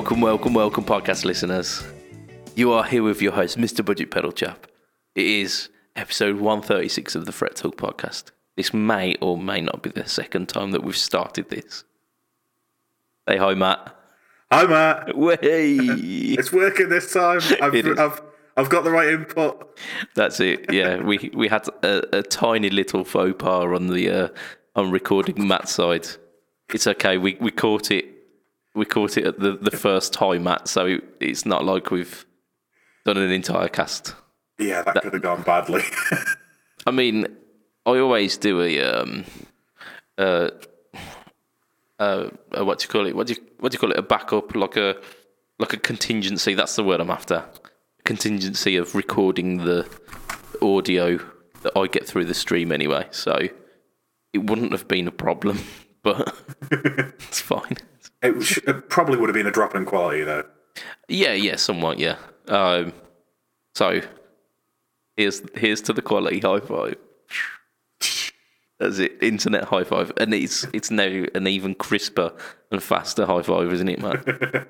Welcome, podcast listeners. You are here with your host, Mr. Budget Pedal Chap. It is episode 136 of the Fret Talk podcast. This may or may not be the second time that we've started this. Hey, hi, Matt. Hi, Matt. Way. It's working this time. I've got the right input. That's it. Yeah, we had a tiny little faux pas on the on recording Matt's side. It's okay. We caught it. We caught it at the first time, Matt, so it's not like we've done an entire cast. Yeah, that could have gone badly. I mean, I always do a backup, like a contingency. That's the word I'm after. Contingency of recording the audio that I get through the stream anyway, so it wouldn't have been a problem, but it's fine. It probably would have been a drop in quality, though. Yeah, somewhat, yeah. So, here's to the quality high five. That's it, internet high five. And it's now an even crisper and faster high five, isn't it, Matt?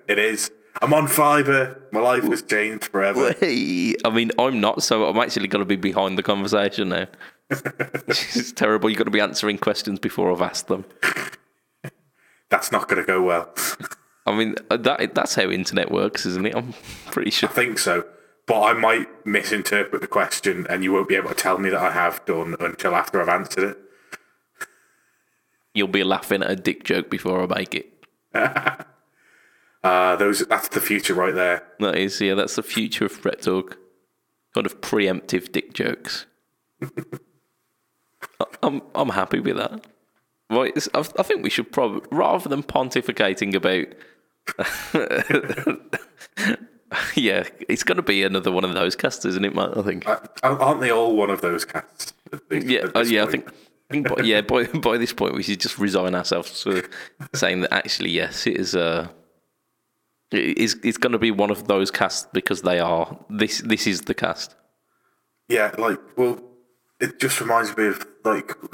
It is. I'm on Fiverr. My life has changed forever. I mean, I'm not, so I'm actually going to be behind the conversation now. It's terrible. You've got to be answering questions before I've asked them. That's not going to go well. I mean, that's how internet works, isn't it? I'm pretty sure. I think so. But I might misinterpret the question and you won't be able to tell me that I have done until after I've answered it. You'll be laughing at a dick joke before I make it. That's the future right there. That is, yeah. That's the future of Fret Talk. Kind of preemptive dick jokes. I'm happy with that. Right, I think we should probably, rather than pontificating about, yeah, it's going to be another one of those casts, isn't it, Matt? I think. Aren't they all one of those casts? Yeah, point? I think. Yeah, by this point, we should just resign ourselves to saying that actually, yes, it is. It's going to be one of those casts because they are. This is the cast. Yeah, it just reminds me of,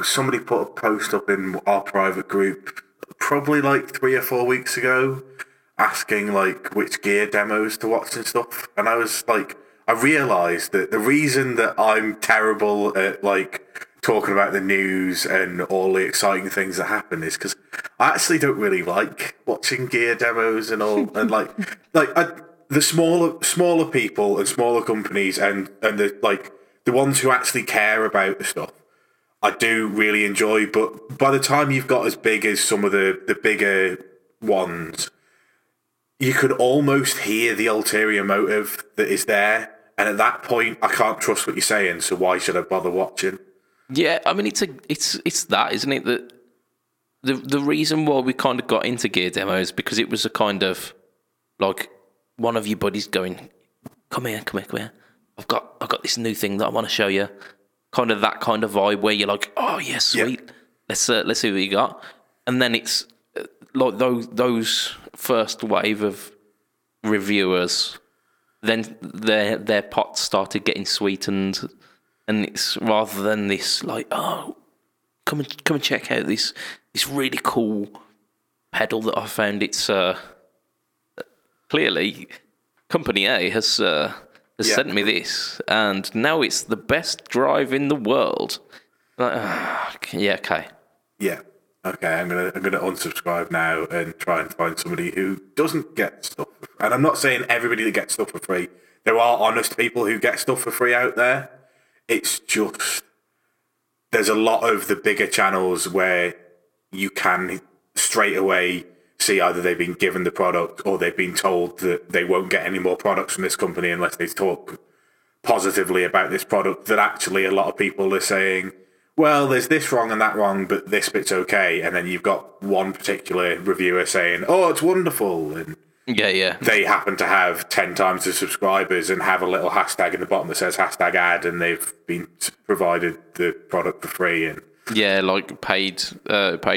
somebody put a post up in our private group probably, 3 or 4 weeks ago asking, which gear demos to watch and stuff. And I was, I realised that the reason that I'm terrible at, talking about the news and all the exciting things that happen is because I actually don't really like watching gear demos and all. And, the smaller people and smaller companies and the ones who actually care about the stuff, I do really enjoy. But by the time you've got as big as some of the bigger ones, you could almost hear the ulterior motive that is there. And at that point, I can't trust what you're saying, so why should I bother watching? Yeah, I mean, it's that, isn't it? That the reason why we kind of got into gear demos because it was a kind of, one of your buddies going, come here. I've got this new thing that I want to show you, kind of that kind of vibe where you're like, oh yeah, sweet, yeah. Let's see what you got, and then it's those first wave of reviewers, then their pots started getting sweetened, and it's rather than this come and check out this really cool pedal that I found. It's clearly Company A has sent me this, and now it's the best drive in the world. Okay. I'm gonna unsubscribe now and try and find somebody who doesn't get stuff. And I'm not saying everybody that gets stuff for free. There are honest people who get stuff for free out there. It's just there's a lot of the bigger channels where you can straight away see either they've been given the product or they've been told that they won't get any more products from this company unless they talk positively about this product, that actually a lot of people are saying, well, there's this wrong and that wrong, but this bit's okay. And then you've got one particular reviewer saying, oh, it's wonderful. And yeah, they happen to have 10 times the subscribers and have a little hashtag in the bottom that says hashtag ad, and they've been provided the product for free. And yeah, paid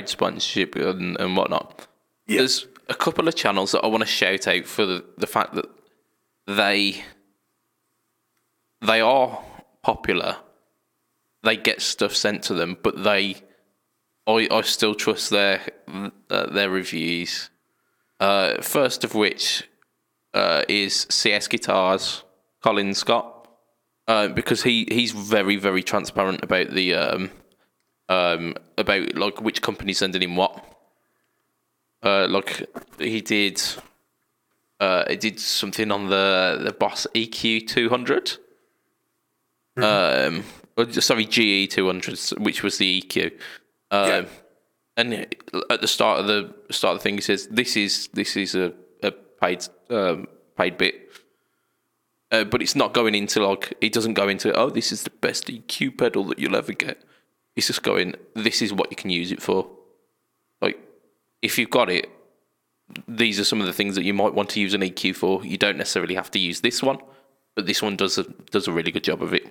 sponsorship and whatnot. Yep. There's a couple of channels that I want to shout out for the fact that they are popular. They get stuff sent to them, but I still trust their reviews. First of which is CS Guitars, Colin Scott, because he's very, very transparent about the about like which company's sending him what. Like he did, he did something on the Boss EQ 200. Sorry, GE 200, which was the EQ. Yeah. And at the start of the thing, he says, "This is a paid bit," but it's not going into like it doesn't go into oh, this is the best EQ pedal that you'll ever get. It's just going, this is what you can use it for. Like if you've got it, these are some of the things that you might want to use an EQ for. You don't necessarily have to use this one, but this one does a really good job of it.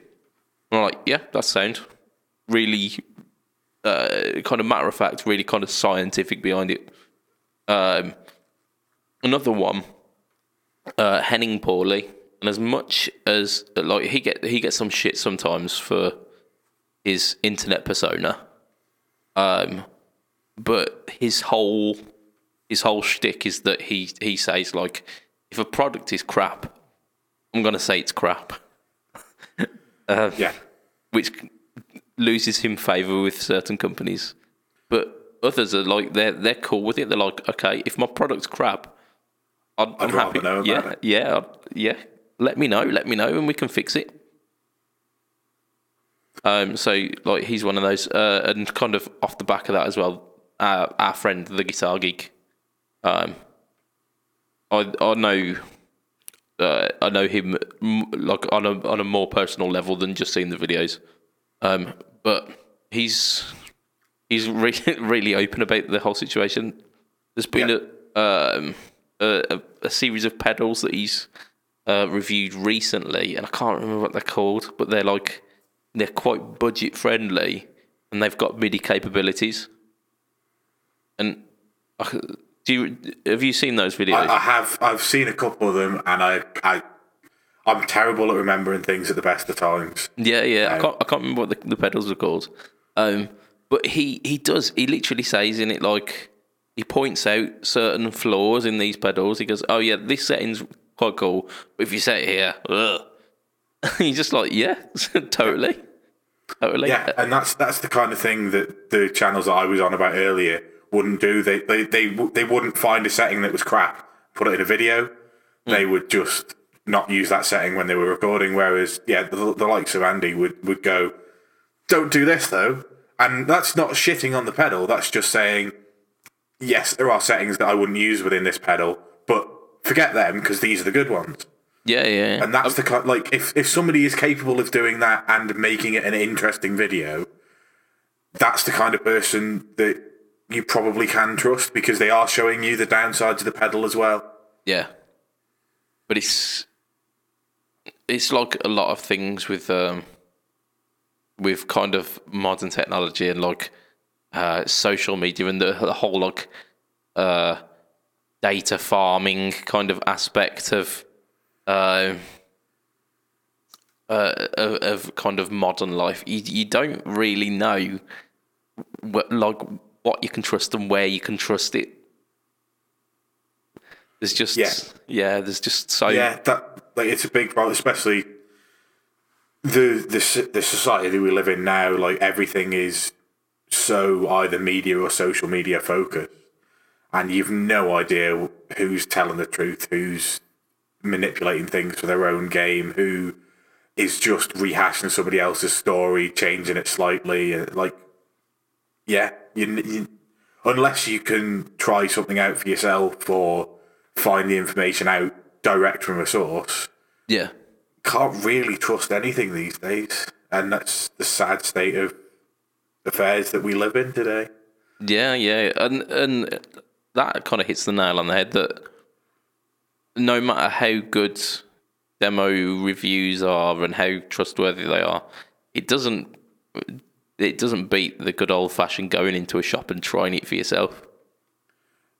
I'm like, yeah, that's sound. Really kind of matter of fact, really kind of scientific behind it. Another one, Henning Pauly. And as much as like he gets some shit sometimes for his internet persona. But his whole shtick is that he says like, if a product is crap, I'm gonna say it's crap. Which loses him favour with certain companies, but others are like they're cool with it. They're like, okay, if my product's crap, I'm happy. Know about it. Yeah. Let me know, and we can fix it. So like he's one of those, and kind of off the back of that as well. Our friend, the Guitar Geek. I know him like on a more personal level than just seeing the videos, but he's really open about the whole situation. There's been a series of pedals that he's reviewed recently, and I can't remember what they're called, but they're quite budget friendly, and they've got MIDI capabilities. And have you seen those videos? I have. I've seen a couple of them, and I'm terrible at remembering things at the best of times. Yeah. I can't remember what the pedals are called. But he does. He literally says in it like he points out certain flaws in these pedals. He goes, "Oh yeah, this setting's quite cool, but if you set it here, ugh." He's just like, "Yeah, totally." Yeah, and that's the kind of thing that the channels that I was on about earlier wouldn't do. They wouldn't find a setting that was crap, put it in a video. They would just not use that setting when they were recording, whereas the likes of Andy would go, don't do this though, and that's not shitting on the pedal, that's just saying yes, there are settings that I wouldn't use within this pedal, but forget them because these are the good ones. Yeah. And that's the kind, like if somebody is capable of doing that and making it an interesting video, that's the kind of person that you probably can trust, because they are showing you the downsides of the pedal as well. Yeah. But it's like a lot of things with kind of modern technology and like social media and the whole like data farming kind of aspect of kind of modern life. You don't really know what you can trust and where you can trust it. There's just it's a big problem, especially the society we live in now. Like everything is so either media or social media focused, and you've no idea who's telling the truth, who's manipulating things for their own game, who is just rehashing somebody else's story, changing it slightly, like. Yeah, you, unless you can try something out for yourself or find the information out direct from a source, can't really trust anything these days. And that's the sad state of affairs that we live in today. Yeah. And that kind of hits the nail on the head that no matter how good demo reviews are and how trustworthy they are, it doesn't beat the good old-fashioned going into a shop and trying it for yourself.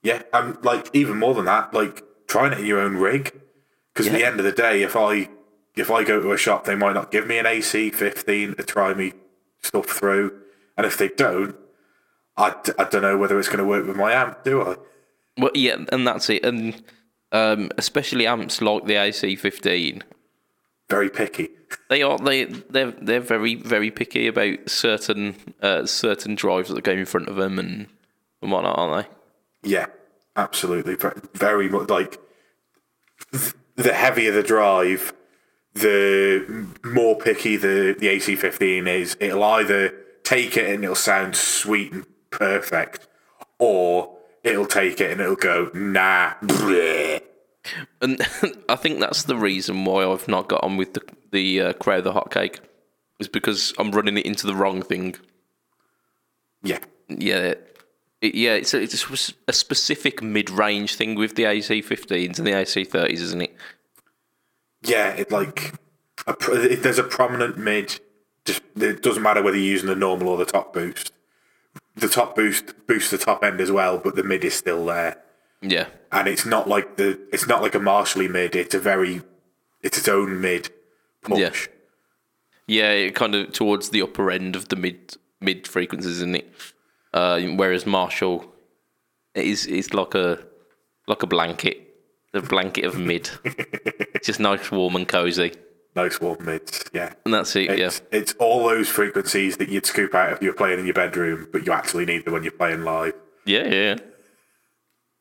Yeah, and like even more than that, like trying it in your own rig. Because at the end of the day, if I go to a shop, they might not give me an AC 15 to try me stuff through, and if they don't, I don't know whether it's going to work with my amp, do I? Well, yeah, and that's it. And especially amps like the AC15. Very picky. They are. They're very, very picky about certain drives that go in front of them and whatnot, aren't they? Yeah, absolutely. Very much like the heavier the drive, the more picky the AC15 is. It'll either take it and it'll sound sweet and perfect, or it'll take it and it'll go nah. Bleh. And I think that's the reason why I've not got on with the Crowther Hotcake, is because I'm running it into the wrong thing. Yeah. It's a specific mid-range thing with the AC15s and the AC30s, isn't it? Yeah, if there's a prominent mid. Just it doesn't matter whether you're using the normal or the top boost. The top boost boosts the top end as well, but the mid is still there. Yeah, and it's not like a Marshally mid. It's its own mid push. Yeah, it kind of towards the upper end of the mid frequencies, isn't it? Whereas Marshall, it's like a blanket, the blanket of mid. It's just nice, warm, and cozy. Nice warm mids, yeah. And that's it, yeah. It's all those frequencies that you'd scoop out if you were playing in your bedroom, but you actually need them when you're playing live. Yeah.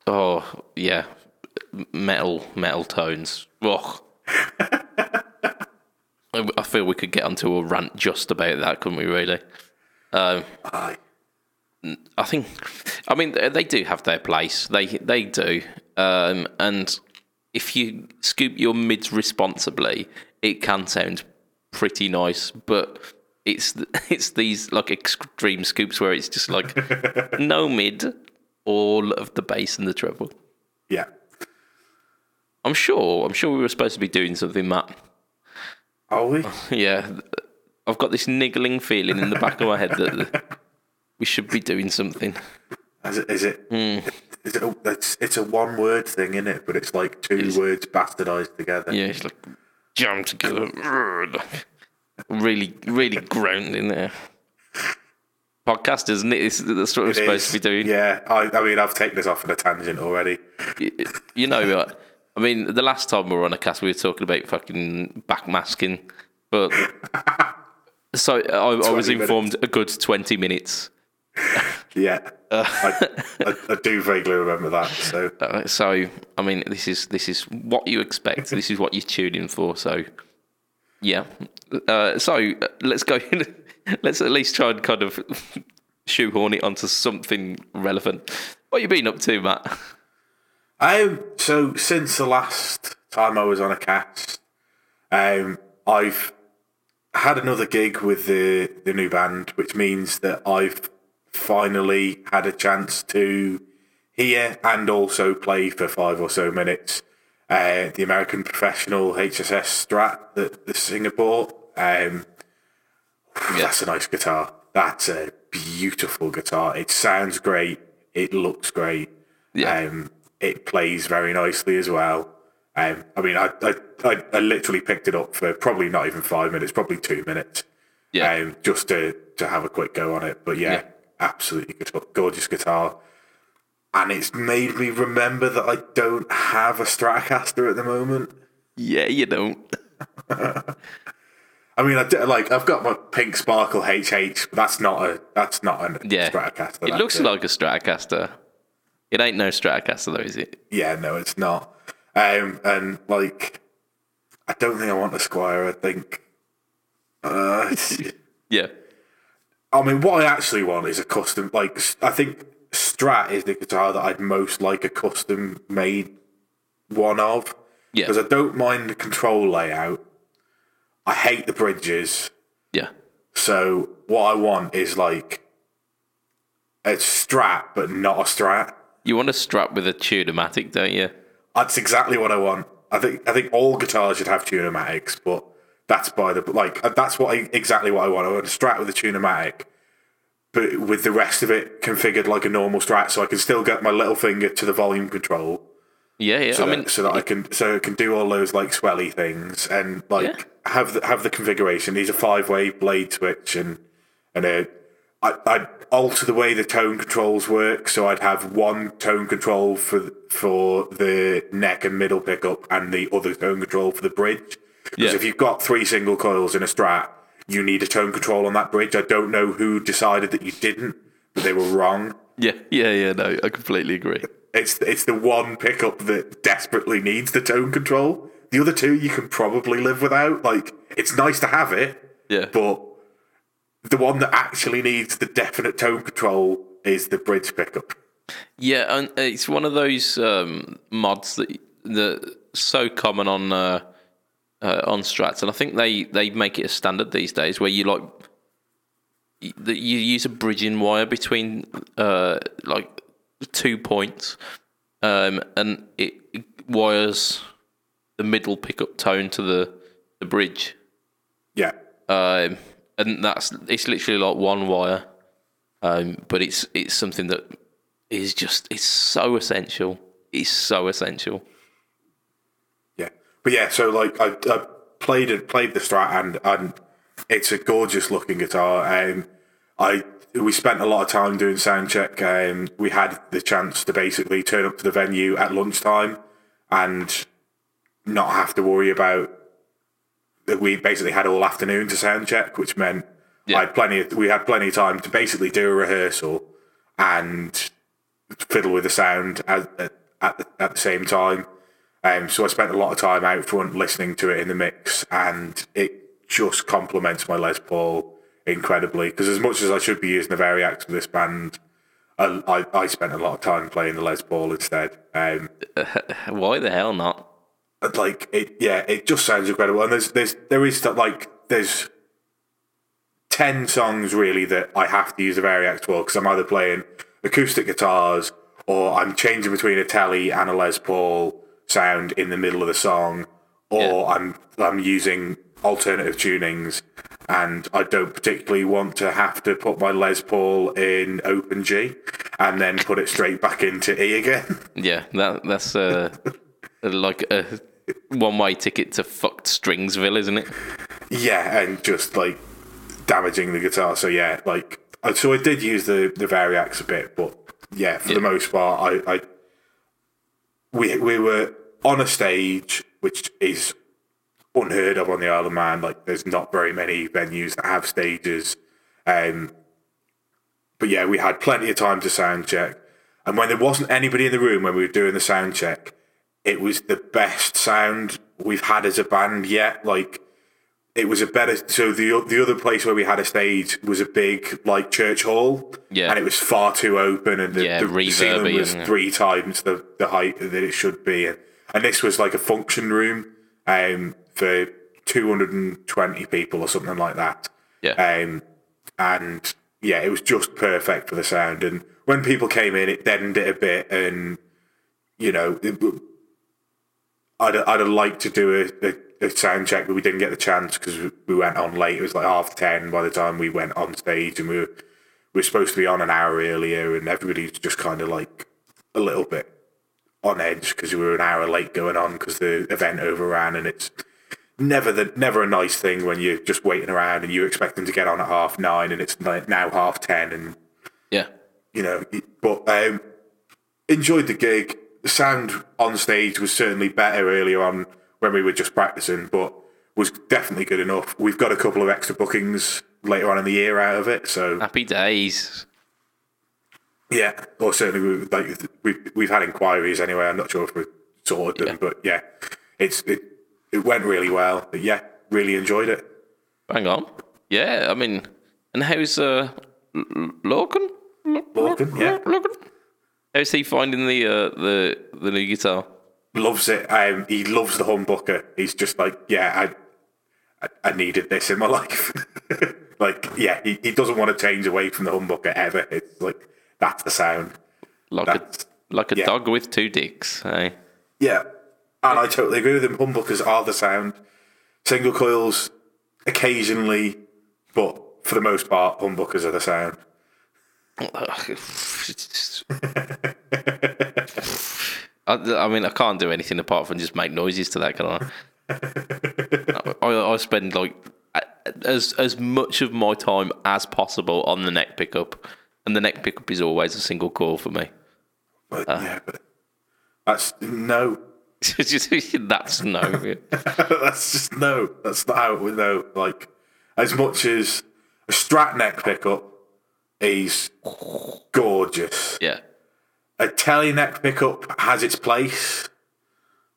Oh, yeah. Metal tones. Ugh. I feel we could get onto a rant just about that, couldn't we, really? I mean, they do have their place. They do. And if you scoop your mids responsibly, it can sound pretty nice, but it's these like extreme scoops where it's just like no mid, all of the bass and the treble. Yeah, I'm sure we were supposed to be doing something, Matt. Are we? Yeah, I've got this niggling feeling in the back of my head that we should be doing something. Is it? Mm. It's a one word thing, isn't it? But it's like two words bastardized together. Yeah, it's like. Jammed together, really, really ground in there. Podcast, isn't it? That's what we're supposed to be doing. Yeah, I mean, I've taken this off on a tangent already. You know what? I mean, the last time we were on a cast, we were talking about fucking backmasking, but so I was informed minutes. A good 20 minutes. Yeah, I do vaguely remember that. So I mean, this is what you expect. This is what you tune in for. So, yeah. So let's go. Let's at least try and kind of shoehorn it onto something relevant. What you been up to, Matt? So since the last time I was on a cast, I've had another gig with the new band, which means that I've finally had a chance to hear and also play for 5 or so minutes the American Professional HSS Strat that the singer bought. That's a nice guitar. That's a beautiful guitar. It sounds great. It looks great. Yeah. It plays very nicely as well. I mean, I literally picked it up for probably not even 5 minutes, probably 2 minutes, just to have a quick go on it. But yeah. Absolutely gorgeous guitar, and it's made me remember that I don't have a Stratocaster at the moment. Yeah, you don't. I mean, I've got my pink Sparkle HH, but that's not a Stratocaster. It looks like a Stratocaster. It ain't no Stratocaster though, is it? Yeah, no, it's not. And I don't think I want a Squire. I think. Yeah. I mean, what I actually want is a custom, I think Strat is the guitar that I'd most like a custom-made one of. Yeah. Because I don't mind the control layout. I hate the bridges. Yeah. So what I want is, a Strat, but not a Strat. You want a Strat with a Tune-O-Matic, don't you? That's exactly what I want. I think all guitars should have Tune-O-Matics, but... That's by the that's exactly what I want. I want a Strat with a Tune-O-Matic, but with the rest of it configured like a normal Strat, so I can still get my little finger to the volume control. Yeah. So it can do all those swelly things and have the configuration. These are 5-way blade switch and I'd alter the way the tone controls work, so I'd have one tone control for the neck and middle pickup, and the other tone control for the bridge. Because if you've got three single coils in a Strat, you need a tone control on that bridge. I don't know who decided that you didn't, but they were wrong. Yeah. No, I completely agree. It's the one pickup that desperately needs the tone control. The other two you can probably live without. Like, it's nice to have it, but the one that actually needs the definite tone control is the bridge pickup. Yeah, and it's one of those mods that so common on Strats, and I think they make it a standard these days where you use a bridging wire between like 2 points, and it wires the middle pickup tone to the bridge. Yeah. And it's literally like one wire, but it's something that is just, it's so essential. It's so essential. Yeah, but yeah, so like I played the Strat, and it's a gorgeous looking guitar. We spent a lot of time doing sound check. We had the chance to basically turn up to the venue at lunchtime and not have to worry about. We basically had all afternoon to sound check, which meant we had plenty of time to basically do a rehearsal and fiddle with the sound at the same time. So I spent a lot of time out front listening to it in the mix, and it just complements my Les Paul incredibly. Because as much as I should be using the Variax for this band, I spent a lot of time playing the Les Paul instead. Why the hell not? Like it, it just sounds incredible. And there's 10 songs really that I have to use the Variax for, because I'm either playing acoustic guitars or I'm changing between a Telly and a Les Paul sound in the middle of the song, or I'm using alternative tunings, and I don't particularly want to have to put my Les Paul in open G and then put it straight back into E again. Yeah, that's. Like a one-way ticket to fucked Stringsville, isn't it? Yeah, and just like damaging the guitar. So yeah, like so I did use the Variax a bit, but yeah, for the most part, we were on a stage, which is unheard of on the Isle of Man. Like, there's not very many venues that have stages, but yeah, we had plenty of time to sound check, and when there wasn't anybody in the room when we were doing the sound check. It was the best sound we've had as a band yet. Like, it was a better. So the other place where we had a stage was a big like church hall, and it was far too open, and the ceiling was 3 times the height that it should be. And this was like a function room for 220 people or something like that. Yeah, and yeah, it was just perfect for the sound. And when people came in, it deadened it a bit, and you know. I'd have liked to do a sound check, but we didn't get the chance because we went on late. It was like 10:30 by the time we went on stage, and we were supposed to be on an hour earlier, and everybody's just kind of like a little bit on edge because we were an hour late going on because the event overran, and it's never a nice thing when you're just waiting around and you're expecting to get on at 9:30 and it's now 10:30, and you know. But enjoyed the gig. The sound on stage was certainly better earlier on when we were just practicing, but was definitely good enough. We've got a couple of extra bookings later on in the year out of it, so happy days. Yeah, or certainly we've had inquiries anyway. I'm not sure if we sorted them, but yeah, it went really well. But yeah, really enjoyed it. Hang on, yeah, I mean, and how's Logan? Logan, yeah. Logan? How's he finding the new guitar? Loves it. He loves the humbucker. He's just like, I needed this in my life. Like, yeah, he doesn't want to change away from the humbucker ever. It's like, that's the sound. Like a dog with two dicks, eh? Yeah, and I totally agree with him. Humbuckers are the sound. Single coils, occasionally, but for the most part, humbuckers are the sound. I mean, I can't do anything apart from just make noises to that, can I? I spend like as much of my time as possible on the neck pickup, and the neck pickup is always a single call for me. But yeah, but that's no. That's no. That's just no. That's not how we know. Like, as much as a Strat neck pickup is gorgeous. Yeah. A Telly neck pickup has its place.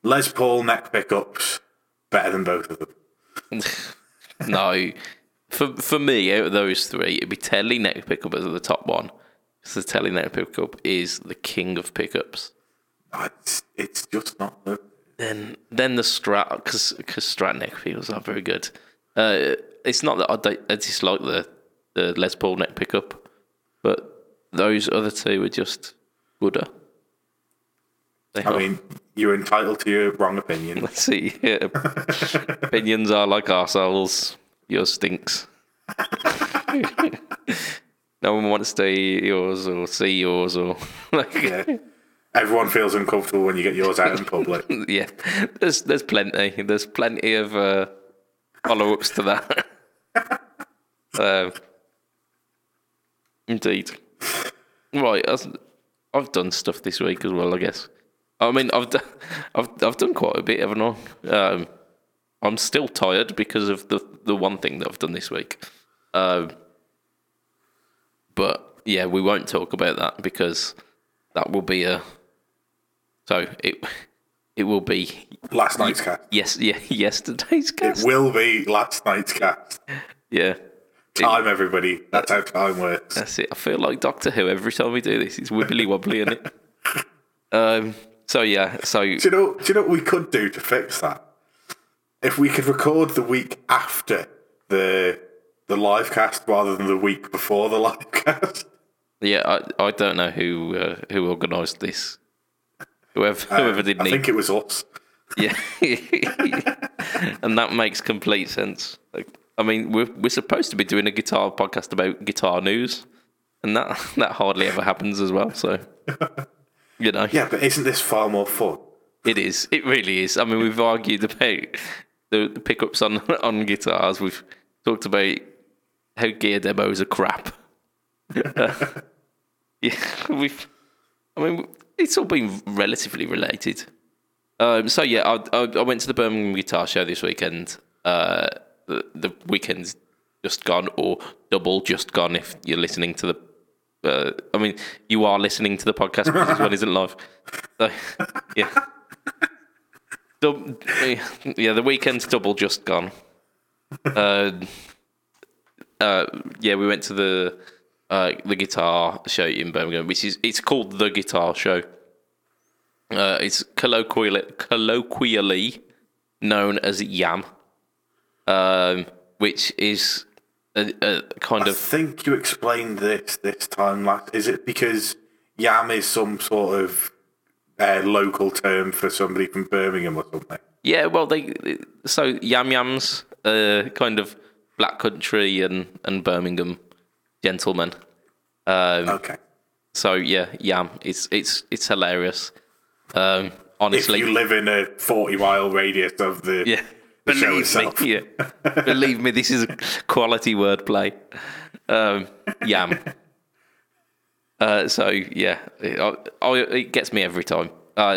Les Paul neck pickups, better than both of them. No. For me, out of those three, it'd be Telly neck pickup as the top one. So the Telly neck pickup is the king of pickups. It's just not good. Then the Strat, because Strat neck pickups aren't very good. It's not that I dislike the Les Paul neck pickup, but those other two were just gooder. I mean, you're entitled to your wrong opinion. Let's see. Yeah. Opinions are like arseholes. Yours stinks. No one wants to hear yours or see yours or like. Yeah. Everyone feels uncomfortable when you get yours out in public. Yeah, there's plenty. There's plenty of follow-ups to that. Indeed. Right, I've done stuff this week as well, I guess. I mean, I've done quite a bit, haven't I? I'm still tired because of the one thing that I've done this week. But yeah, we won't talk about that because that will be a. So it will be last night's cast. Yes, yeah, yesterday's cast. It will be last night's cast. Yeah. Time, everybody. That's how time works. That's it. I feel like Doctor Who every time we do this. It's wibbly wobbly, isn't it? So yeah. So do you know what we could do to fix that? If we could record the week after the live cast rather than the week before the live cast. Yeah, I don't know who organised this. Whoever did. I think it was us. Yeah, and that makes complete sense. Like, I mean, we're supposed to be doing a guitar podcast about guitar news, and that hardly ever happens as well. So, you know, yeah, but isn't this far more fun? It is. It really is. I mean, we've argued about the pickups on guitars. We've talked about how gear demos are crap. I mean, it's all been relatively related. So yeah, I went to the Birmingham Guitar Show this weekend. The weekend's just gone, or double just gone if you're listening to the... I mean, you are listening to the podcast because this one isn't live. So, yeah. Yeah, the weekend's double just gone. Yeah, we went to the guitar show in Birmingham, which is... It's called The Guitar Show. It's colloquially known as YAM. Which is a kind of... I think you explained this time last... Is it because YAM is some sort of local term for somebody from Birmingham or something? Yeah, well, so Yam Yams, kind of Black Country and Birmingham gentlemen. Okay. So, yeah, YAM. It's hilarious. Honestly... If you live in a 40-mile radius of the... Yeah. Believe me, yeah. Believe me, this is quality wordplay. YAM. So yeah, it gets me every time.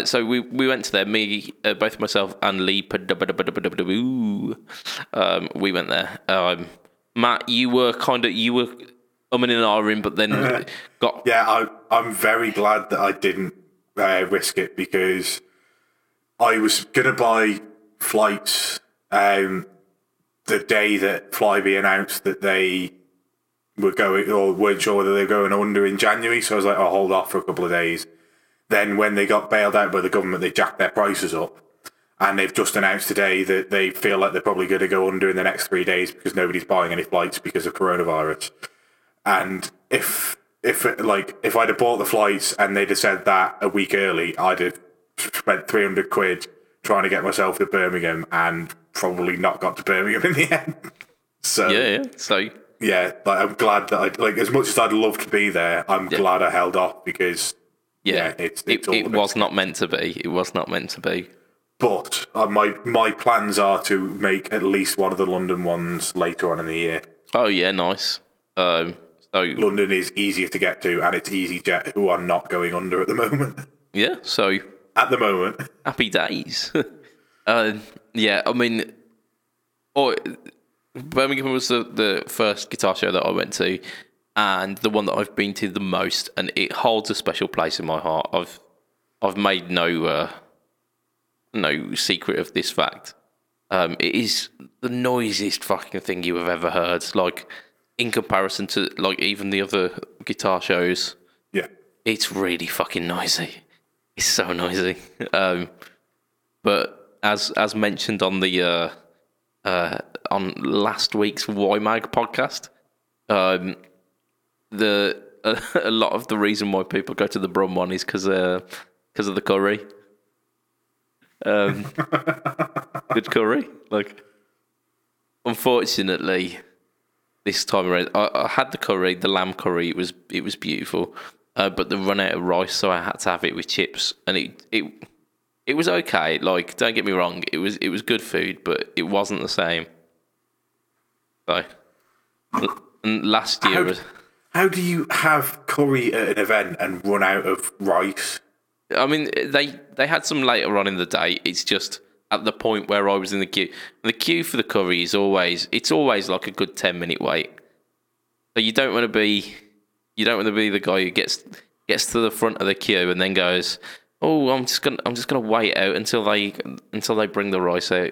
So we went to there. Me, both myself and Lee. We went there. Matt, you were umming and ahhing, but then got. Yeah, I'm very glad that I didn't risk it because I was gonna buy flights. The day that Flybe announced that they were going, or weren't sure whether they were going under in January, so I was like, I'll hold off for a couple of days. Then when they got bailed out by the government, they jacked their prices up, and they've just announced today that they feel like they're probably going to go under in the next 3 days because nobody's buying any flights because of coronavirus. And if I'd have bought the flights and they'd have said that a week early, I'd have spent 300 quid trying to get myself to Birmingham and probably not got to Birmingham in the end. So yeah. So yeah, like, I'm glad that I, like, as much as I'd love to be there, I'm glad I held off because it was not meant to be. But my plans are to make at least one of the London ones later on in the year. Oh, yeah, nice. So London is easier to get to, and it's EasyJet who are not going under at the moment. Yeah, so... At the moment. Happy days. Yeah, I mean... Birmingham was the first guitar show that I went to, and the one that I've been to the most, and it holds a special place in my heart. I've made no secret of this fact. It is the noisiest fucking thing you have ever heard. Like, in comparison to even the other guitar shows, yeah, it's really fucking noisy. It's so noisy. But as mentioned on the on last week's YMAG podcast, a lot of the reason why people go to the Brum one is because of the curry. Good curry. Unfortunately, this time around, I had the curry, the lamb curry. It was beautiful, but they run out of rice, so I had to have it with chips, and it was okay. Don't get me wrong, it was good food, but it wasn't the same. So, and last year, how do you have curry at an event and run out of rice? I mean, they had some later on in the day. It's just at the point where I was in the queue. The queue for the curry is always like a good 10-minute wait. So you don't want to be the guy who gets to the front of the queue and then goes, "Oh, I'm just gonna wait out until they bring the rice out."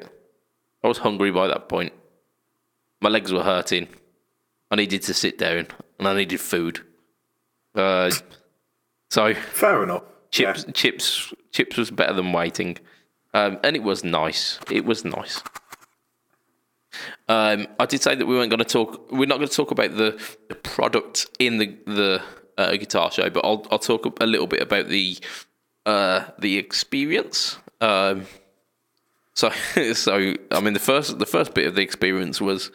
I was hungry by that point. My legs were hurting. I needed to sit down and I needed food. So fair enough. Chips was better than waiting, and it was nice. I did say that we weren't going to talk. We're not going to talk about the product in the guitar show, but I'll talk a little bit about the experience. So I mean, the first bit of the experience was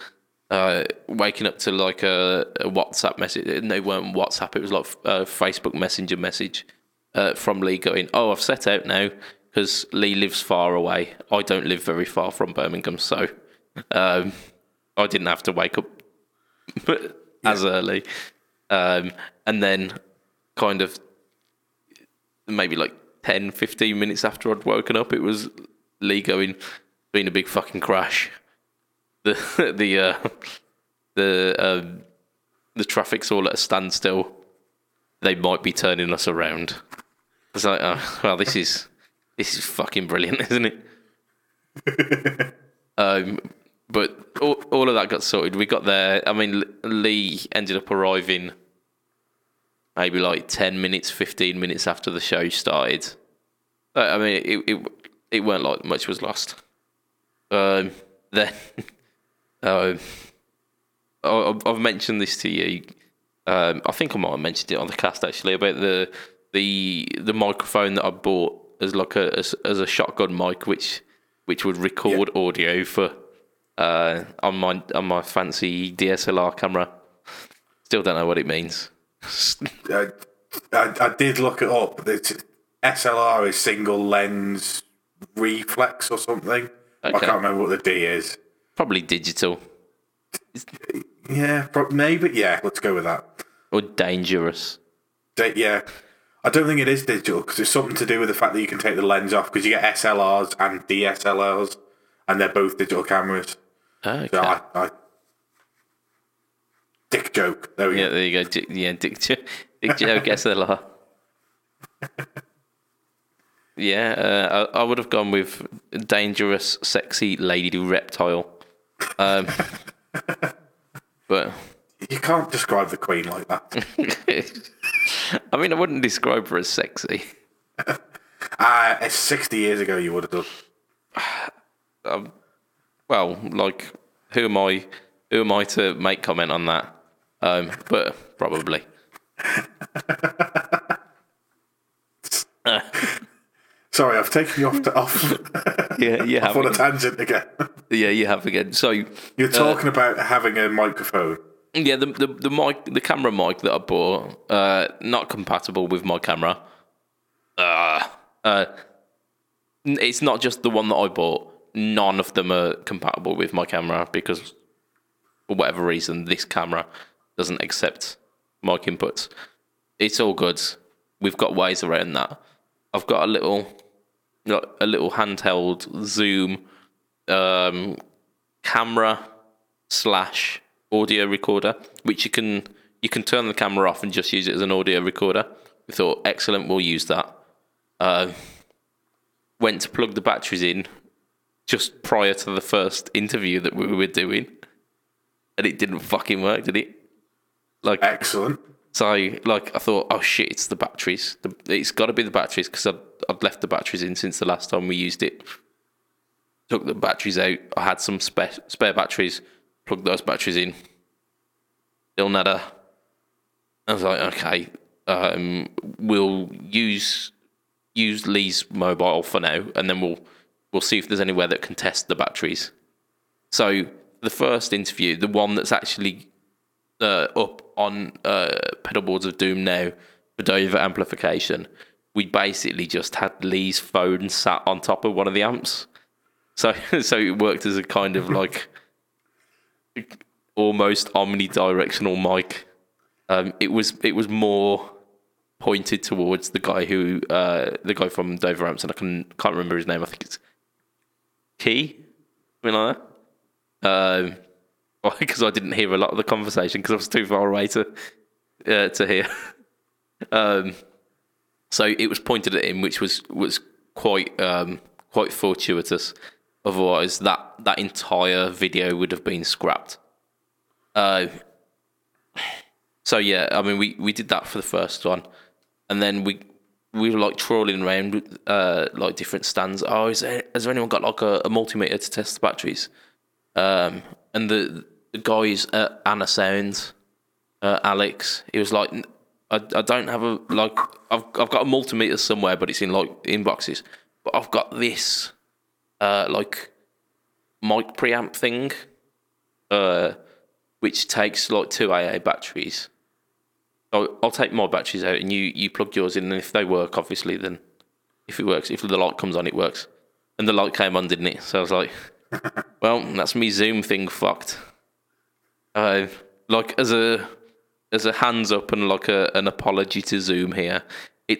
waking up to a WhatsApp message. They weren't WhatsApp. It was a Facebook Messenger message. From Lee going, I've set out now, because Lee lives far away. I don't live very far from Birmingham, so I didn't have to wake up as early. And then kind of maybe 10, 15 minutes after I'd woken up, it was Lee going, been a big fucking crash. The traffic's all at a standstill. They might be turning us around. It's this is fucking brilliant, isn't it? But all of that got sorted. We got there. I mean, Lee ended up arriving maybe 10 minutes, 15 minutes after the show started. I mean, it weren't like much was lost. Then, I've mentioned this to you. I think I might have mentioned it on the cast actually about the microphone that I bought as a shotgun mic, which would record audio for on my fancy DSLR camera. Still don't know what it means. I did look it up. It's SLR is single lens reflex or something. Okay. I can't remember what the D is. Probably digital. Yeah, maybe. Yeah, let's go with that. Or dangerous. Yeah. I don't think it is digital, because it's something to do with the fact that you can take the lens off, because you get SLRs and DSLRs, and they're both digital cameras. Okay. So I dick joke. There we go. Yeah, there you go. Dick joke SLR. Yeah, I would have gone with dangerous, sexy lady reptile. But you can't describe the Queen like that. I mean, I wouldn't describe her as sexy. 60 years ago, you would have done. Who am I to make comment on that? But probably. Sorry, I've taken you off. Yeah, you have. On a tangent again. Yeah, you have again. So you're talking about having a microphone. Yeah, the mic, the camera mic that I bought, not compatible with my camera. It's not just the one that I bought. None of them are compatible with my camera because, for whatever reason, this camera doesn't accept mic inputs. It's all good. We've got ways around that. I've got a little handheld Zoom camera / audio recorder, which you can turn the camera off and just use it as an audio recorder. We thought, excellent, we'll use that. Went to plug the batteries in just prior to the first interview that we were doing, and it didn't fucking work, did it? Like, excellent. So, I thought, oh shit, it's the batteries. It's got to be the batteries because I've left the batteries in since the last time we used it. Took the batteries out. I had some spare batteries. Plugged those batteries in. Still nada. I was like, okay, we'll use Lee's mobile for now, and then we'll see if there's anywhere that can test the batteries. So the first interview, the one that's actually up on Pedalboards of Doom now for Dover amplification, we basically just had Lee's phone sat on top of one of the amps, so it worked as a kind of like almost omnidirectional mic. It was more pointed towards the guy who the guy from Dover amps, and I can't remember his name. I think it's Key, something like that. Because I didn't hear a lot of the conversation because I was too far away to hear. So it was pointed at him, which was quite fortuitous. Otherwise, that entire video would have been scrapped. So yeah, I mean, we did that for the first one, and then we were like trawling around like different stands. Oh, has anyone got like a multimeter to test the batteries? And the guys at Anna Sounds, Alex, he was like, I don't have a, like, I've got a multimeter somewhere, but it's in, like, inboxes. But I've got this, like, mic preamp thing, which takes, like, 2 AA batteries. I'll take my batteries out, and you plug yours in, and if they work, obviously, then if it works, if the light comes on, it works. And the light came on, didn't it? So I was like... well, that's me Zoom thing fucked. Like, as a hands up and like an apology to Zoom here,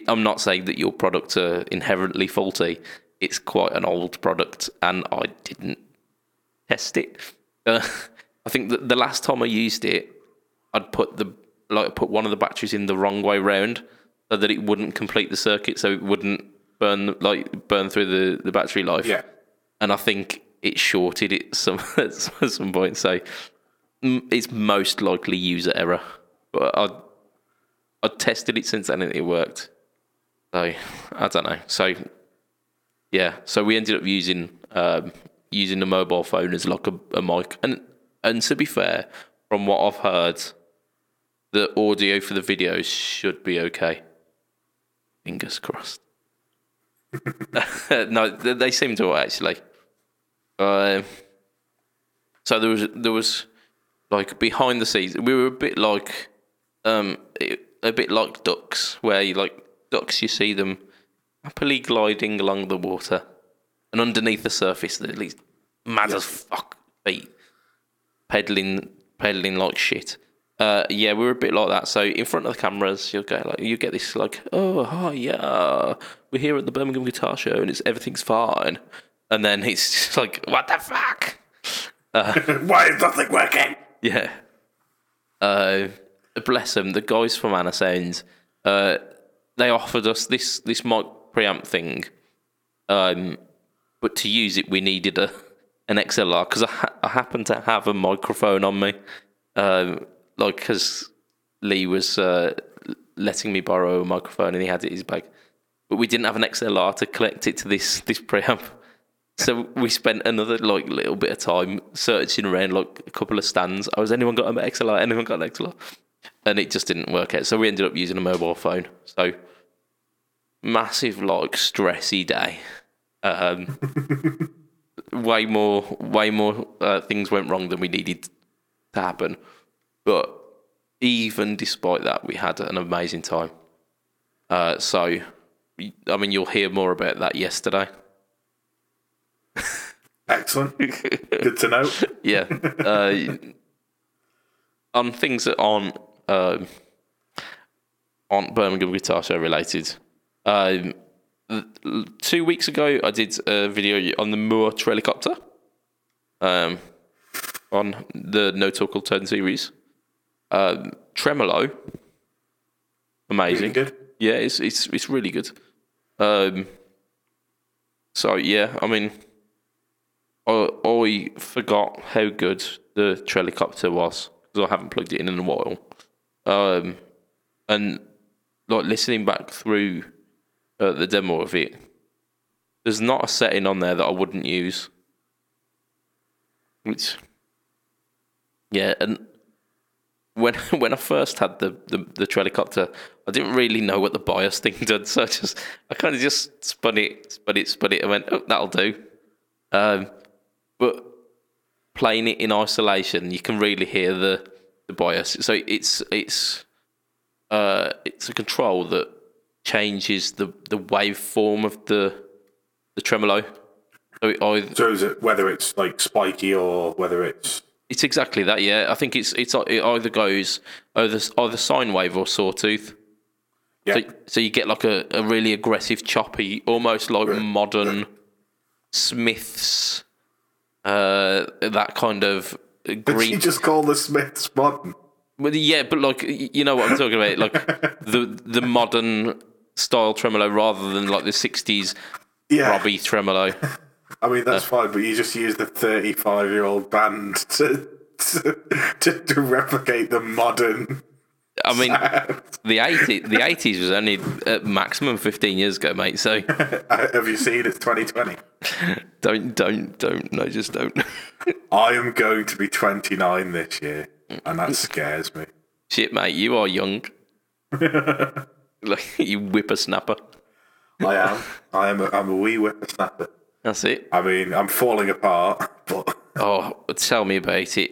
I'm not saying that your products are inherently faulty. It's quite an old product, and I didn't test it. I think that the last time I used it, I'd put one of the batteries in the wrong way round so that it wouldn't complete the circuit, so it wouldn't burn through the battery life. Yeah. And I think it shorted at some point, so it's most likely user error. But I tested it since then and it worked. So I don't know. So yeah, so we ended up using a mobile phone as like a mic. And to be fair, from what I've heard, the audio for the videos should be okay. Fingers crossed. No, they seem to actually. So there was like behind the scenes, we were a bit like ducks, where you like ducks, you see them happily gliding along the water, and underneath the surface they're these mad as fuck feet pedaling like shit. Yeah, we were a bit like that. So in front of the cameras, you get this like, oh hi, yeah, we're here at the Birmingham Guitar Show and everything's fine. And then it's just like, what the fuck? Why is nothing working? Yeah. Bless them. The guys from Anna Sounds, they offered us this mic preamp thing. But to use it, we needed an XLR, because I happened to have a microphone on me. Because Lee was letting me borrow a microphone and he had it in his bag. But we didn't have an XLR to connect it to this preamp. So we spent another like little bit of time searching around like a couple of stands. Oh, has anyone got an XLR? Anyone got an XLR? And it just didn't work out. So we ended up using a mobile phone. So massive like stressy day. Way more things went wrong than we needed to happen. But even despite that, we had an amazing time. So I mean, you'll hear more about that yesterday. Excellent. Good to know. Yeah. On things that aren't Birmingham Guitar Show related, 2 weeks ago I did a video on the Mooer Trelicopter, on the No Talk All Turn series. Tremolo, amazing. Really good. Yeah, it's really good. So yeah, I mean, I forgot how good the Trelicopter was because I haven't plugged it in a while. And like listening back through the demo of it, there's not a setting on there that I wouldn't use. Which, yeah, and when I first had the Trelicopter, I didn't really know what the bias thing did, so I kind of just spun it, and went, oh, that'll do. But playing it in isolation, you can really hear the bias. So it's a control that changes the waveform of the tremolo. So, is it whether it's like spiky or whether it's... It's exactly that, yeah. I think it either goes either sine wave or sawtooth. Yeah. So you get like a really aggressive choppy, almost like modern Smiths, that kind of green. Did you just call the Smiths modern? Well, yeah, but like, you know what I'm talking about, like the modern style tremolo rather than like the 60s Robbie tremolo. I mean, that's fine, but you just use the 35-year-old band to replicate the modern. I mean, sound. The 80s was only at maximum 15 years ago, mate. So have you seen it's 2020? Don't. No, just don't. I am going to be 29 this year, and that scares me. Shit, mate, you are young. Like you whippersnapper. I'm a wee whippersnapper. That's it. I mean, I'm falling apart, but... Oh, tell me about it.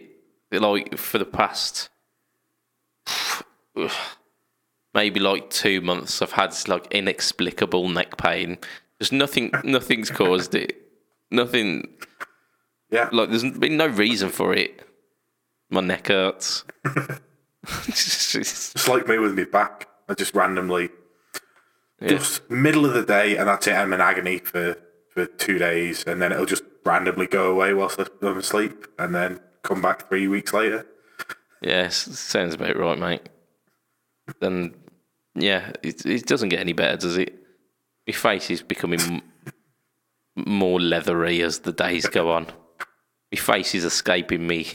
Like, for the past... maybe, like, 2 months, I've had, like, inexplicable neck pain. Just nothing's caused it. Nothing... Yeah. Like, there's been no reason for it. My neck hurts. It's like me with my back. I just randomly... Yeah. Just middle of the day, and that's it. I'm in agony for 2 days, and then it'll just randomly go away whilst I'm asleep, and then come back 3 weeks later. Yes, sounds about right, mate. Then, yeah, it doesn't get any better, does it? Your face is becoming more leathery as the days go on. My face is escaping me.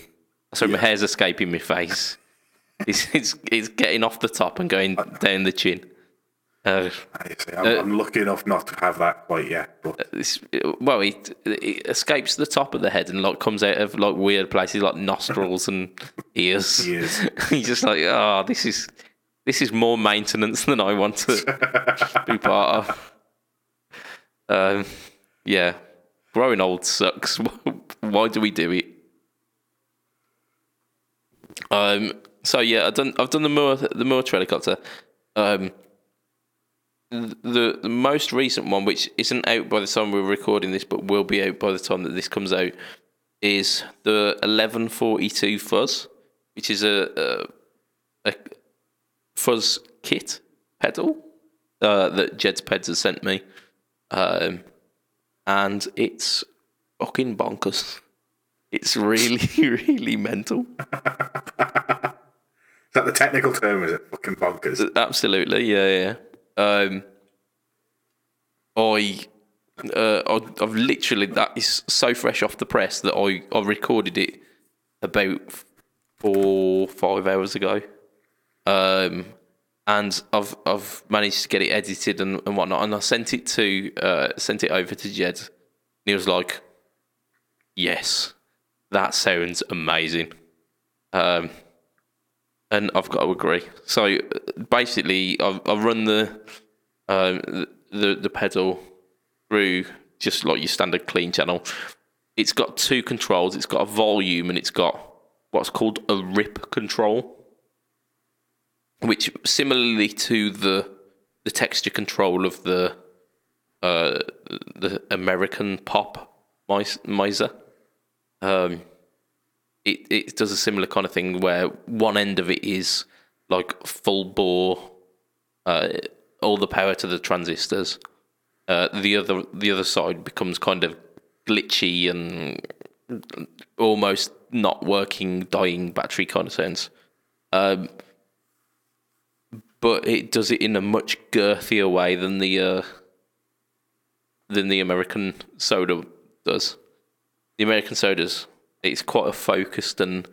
Sorry, my hair's escaping my face. It's getting off the top and going down the chin. I'm lucky enough not to have that quite yet. But. Well, it escapes the top of the head and like comes out of like weird places like nostrils and ears. He's just like, oh, this is more maintenance than I want to be part of. Yeah, growing old sucks. Why do we do it? So yeah, I've done the Mooer Trelicopter. The most recent one, which isn't out by the time we're recording this, but will be out by the time that this comes out, is the 1142 fuzz, which is a fuzz kit pedal that Jed's Peds has sent me, and it's fucking bonkers. It's really, really mental. Is that the technical term? Is it fucking bonkers? Absolutely, yeah. I've literally, that is so fresh off the press that I recorded it about 4 or 5 hours ago, and I've managed to get it edited and whatnot, and I sent it over to Jed, and he was like, "Yes, that sounds amazing," and I've got to agree. So basically, I've run the pedal through just like your standard clean channel. It's got two controls. It's got a volume and it's got what's called a rip control, which similarly to the texture control of the American pop miser. It does a similar kind of thing where one end of it is like full bore, all the power to the transistors. The other side becomes kind of glitchy and almost not working, dying battery kind of sense. But it does it in a much girthier way than the American soda does. The American sodas, it's quite a focused and,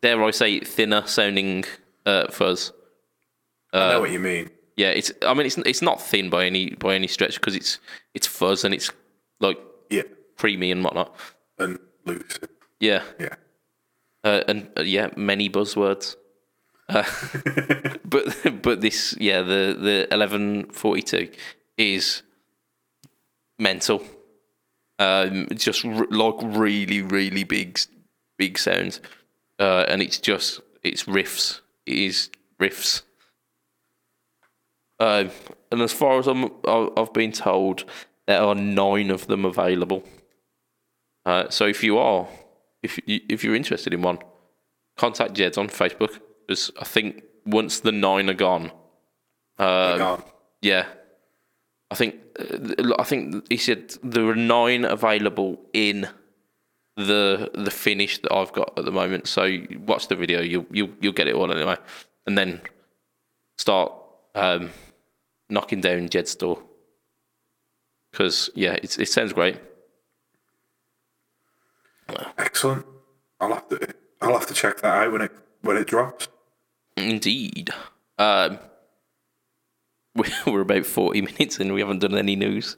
dare I say, thinner sounding fuzz. I know what you mean. Yeah, it's. I mean, it's not thin by any stretch because it's fuzz and it's like creamy and whatnot and loose. Yeah. Many buzzwords. But this the 1142 is mental. Just like really big sounds, and it's riffs. It is riffs. And as far as I've been told, there are 9 of them available. So if you're interested in one, contact Jed's on Facebook. Because I think once the 9 are gone, I think he said there are 9 available in the finish that I've got at the moment. So watch the video, you'll get it all anyway, and then start knocking down Jed's door, because it sounds great. Excellent. I'll have to check that out when it drops. Indeed. We're about 40 minutes and we haven't done any news.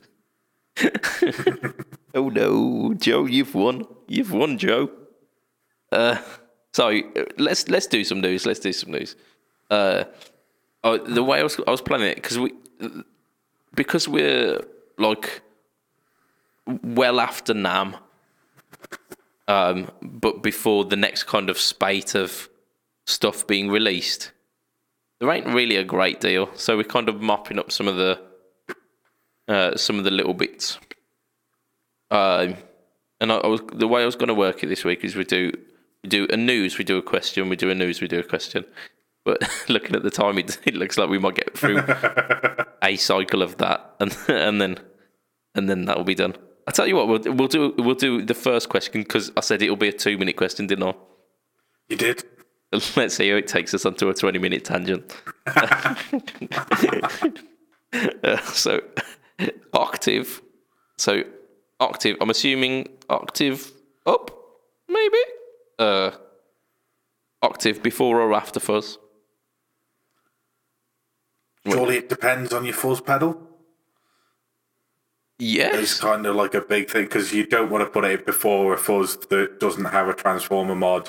Oh no, Joe, you've won, Joe. So let's do some news. The way I was planning it, because we're like well after NAMM, but before the next kind of spate of stuff being released, there ain't really a great deal. So we're kind of mopping up some of the little bits. And the way I was going to work it this week is we do a news, we do a question, we do a news, we do a question. But looking at the time, it looks like we might get through a cycle of that, and then that will be done. I tell you what, we'll do the first question, because I said it'll be a 2-minute question, didn't I? You did. Let's see how it takes us onto a 20-minute tangent. So octave. So octave. I'm assuming octave up, maybe. Octave before or after fuzz? Surely it depends on your fuzz pedal. Yes. It's kind of like a big thing, because you don't want to put it before a fuzz that doesn't have a transformer mod,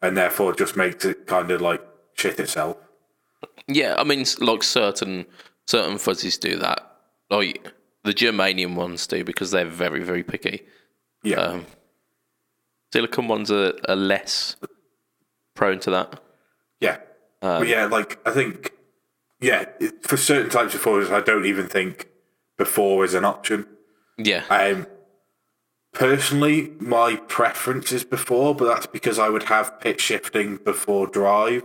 and therefore just makes it kind of like shit itself. Yeah, I mean, like certain fuzzes do that. Like the Germanium ones do, because they're very, very picky. Yeah. Silicon ones are less prone to that. Yeah. I think, for certain types of fuzzes, I don't even think before is an option. Yeah. Personally, my preference is before, but that's because I would have pitch shifting before drive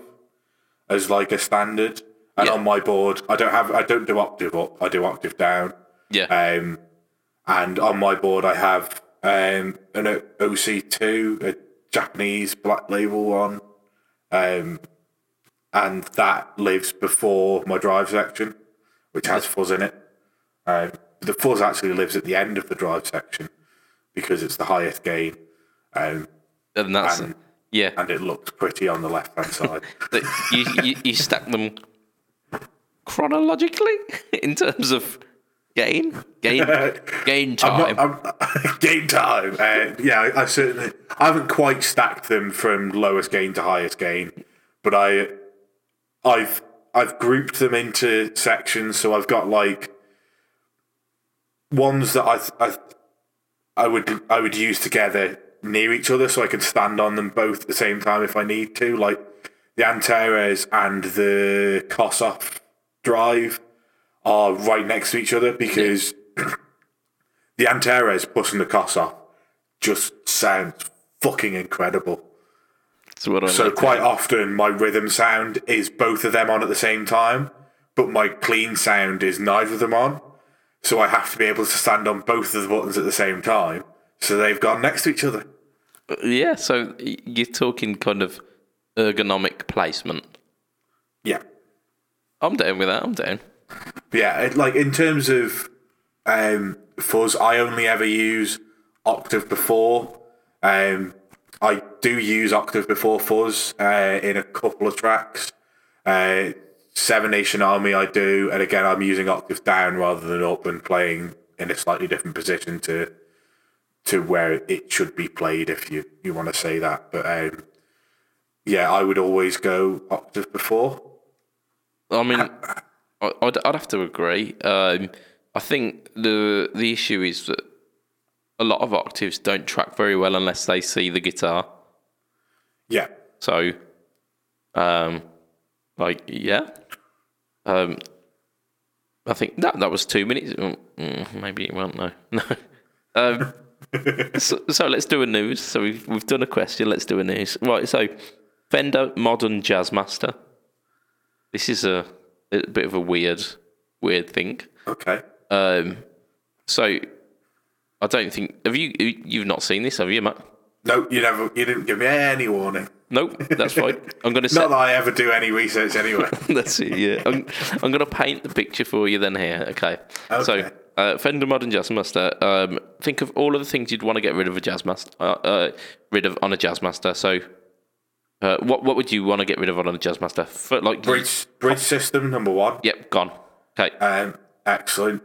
as like a standard. And on my board, I don't do octave up, I do octave down. Yeah. And on my board, I have an OC2, a Japanese black label one, and that lives before my drive section, which has fuzz in it. The fuzz actually lives at the end of the drive section, because it's the highest gain, and it looks pretty on the left hand side. you stack them chronologically in terms of gain time. I'm gain time. I certainly haven't quite stacked them from lowest gain to highest gain, but I've grouped them into sections. So I've got like ones that I would use together near each other, so I could stand on them both at the same time if I need to. Like the Antares and the Kossoff drive are right next to each other, because The Anteras busting the costs off just sounds fucking incredible. So quite often my rhythm sound is both of them on at the same time, but my clean sound is neither of them on. So I have to be able to stand on both of the buttons at the same time. So they've gone next to each other. Yeah, so you're talking kind of ergonomic placement. Yeah. I'm down with that, I'm down. Yeah, like in terms of fuzz, I only ever use octave before. I do use octave before fuzz in a couple of tracks. Seven Nation Army I do, and again I'm using octave down rather than up and playing in a slightly different position to where it should be played, if you want to say that. But yeah, I would always go octave before. I mean, I'd have to agree. I think the issue is that a lot of octaves don't track very well unless they see the guitar. Yeah. So, I think that was 2 minutes. Maybe it won't, no. So let's do a news. So we've done a question. Let's do a news. Right. So Fender Modern Jazzmaster. This is a bit of a weird thing. Okay. So I don't think you've not seen this, have you, Matt? No, you didn't give me any warning. Nope, that's fine. I'm going to not that I ever do any research anyway. That's it. Yeah, I'm going to paint the picture for you then here. Okay. So Fender Modern Jazzmaster. Think of all of the things you'd want to get rid of on a Jazzmaster. So what would you want to get rid of on a Jazzmaster? For, like bridge system number one. Yep, gone. Okay. Excellent.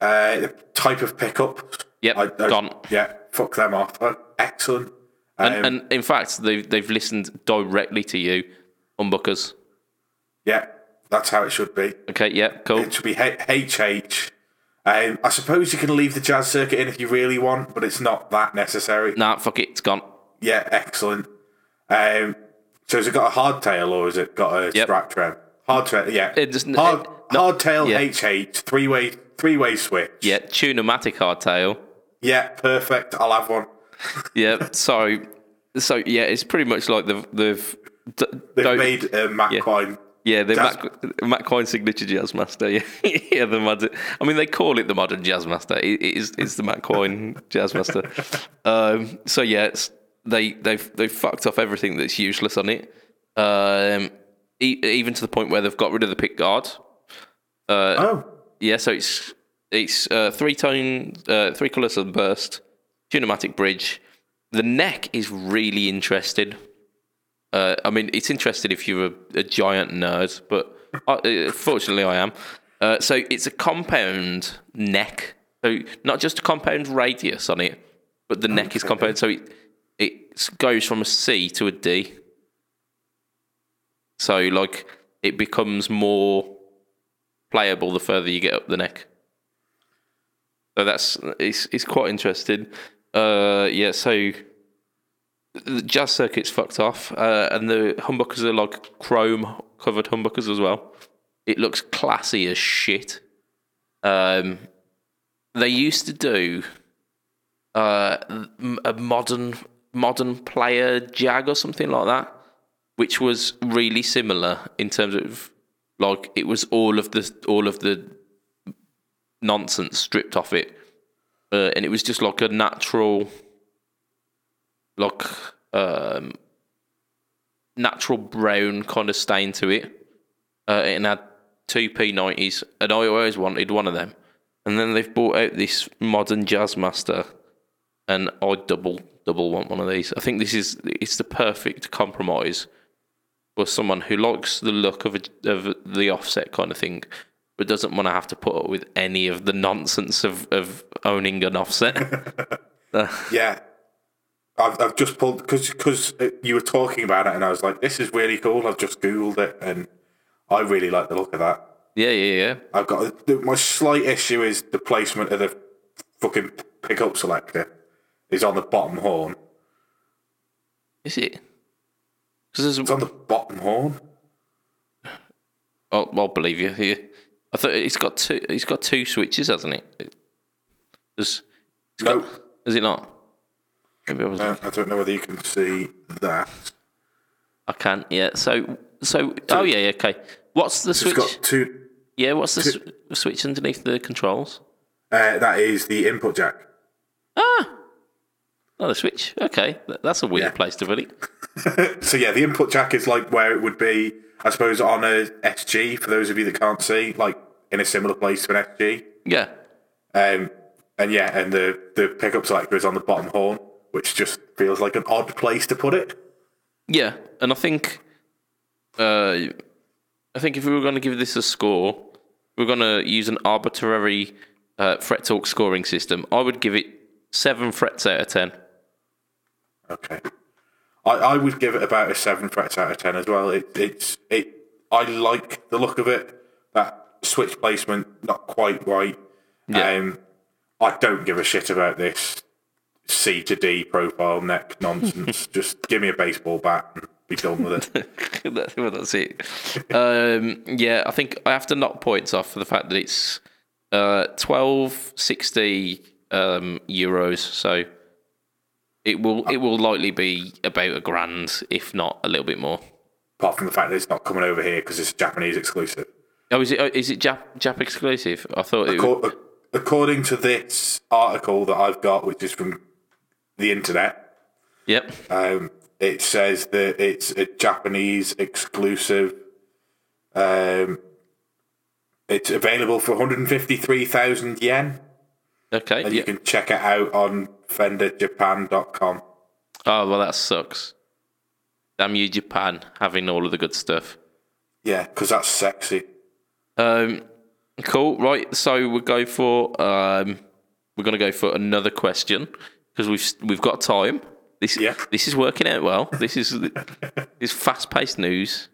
The type of pickup. Yep, gone. Yeah, fuck them off. Excellent. And in fact, they've listened directly to you on Buckers. Yeah, that's how it should be. Okay, yeah, cool. It should be HH. I suppose you can leave the jazz circuit in if you really want, but it's not that necessary. Nah, fuck it, it's gone. Yeah, excellent. So has it got a hardtail or has it got a strap trem? Hardtail, yeah. Hardtail, yeah. HH, three-way switch. Yeah, tune-o-matic hardtail. Yeah, perfect, I'll have one. Yeah, so yeah, it's pretty much like they've made Matt Quine. Yeah, the Matt Quine signature Jazzmaster. Yeah, yeah, the modern. I mean, they call it the Modern Jazzmaster. It's the Matt Quine Jazzmaster. So yeah, they've fucked off everything that's useless on it. Even to the point where they've got rid of the pick guard. Yeah, so it's three-tone, three-color sunburst. Pneumatic bridge. The neck is really interesting. I mean, it's interesting if you're a giant nerd, but fortunately I am. So it's a compound neck. So not just a compound radius on it, but the neck is compound. So it goes from a C to a D. So like it becomes more playable the further you get up the neck. So that's it's quite interesting. Yeah, so the jazz circuit's fucked off, and the humbuckers are like chrome-covered humbuckers as well. It looks classy as shit. They used to do a modern player jag or something like that, which was really similar in terms of like it was all of the nonsense stripped off it. And it was just like a natural brown kind of stain to it. It had two P90s, and I always wanted one of them. And then they've bought out this Modern Jazzmaster, and I double want one of these. I think it's the perfect compromise for someone who likes the look of the offset kind of thing, but doesn't want to have to put up with any of the nonsense of owning an offset. Yeah. I've just pulled, because you were talking about it, and I was like, this is really cool. I've just Googled it, and I really like the look of that. Yeah. I've got, my slight issue is the placement of the fucking pickup selector is on the bottom horn. Is it? 'Cause it's on the bottom horn? I'll believe you. I thought it's got two switches, hasn't it? No. Is it not? Maybe I don't know whether you can see that. I can, yeah. So oh, yeah, okay. What's the switch? It's got two... Yeah, what's the switch underneath the controls? That is the input jack. Ah! Oh, the switch. Okay, that's a weird place to put it. So, yeah, the input jack is like where it would be, I suppose, on a SG, for those of you that can't see, like in a similar place to an SG. Yeah. And the pickup selector is on the bottom horn, which just feels like an odd place to put it. Yeah, and I think if we were going to give this a score, we're going to use an arbitrary Fret Talk scoring system. I would give it 7 frets out of 10. Okay. I would give it about a 7 frets out of 10 as well. It's I like the look of it. That switch placement, not quite right. Yeah. I don't give a shit about this C to D profile neck nonsense. Just give me a baseball bat and be done with it. Well, that's it. I think I have to knock points off for the fact that it's 1260 euros. So it will likely be about £1,000, if not a little bit more. Apart from the fact that it's not coming over here because it's a Japanese exclusive. Oh, is it Jap exclusive? I thought According to this article that I've got, which is from the internet, yep, it says that it's a Japanese exclusive. It's available for 153,000 yen. Okay, and you can check it out on FenderJapan.com. Oh well, that sucks. Damn you, Japan, having all of the good stuff. Yeah, because that's sexy. Cool, right, so we'll go for we're gonna go for another question because we've got time. This is working out well. This is this fast paced news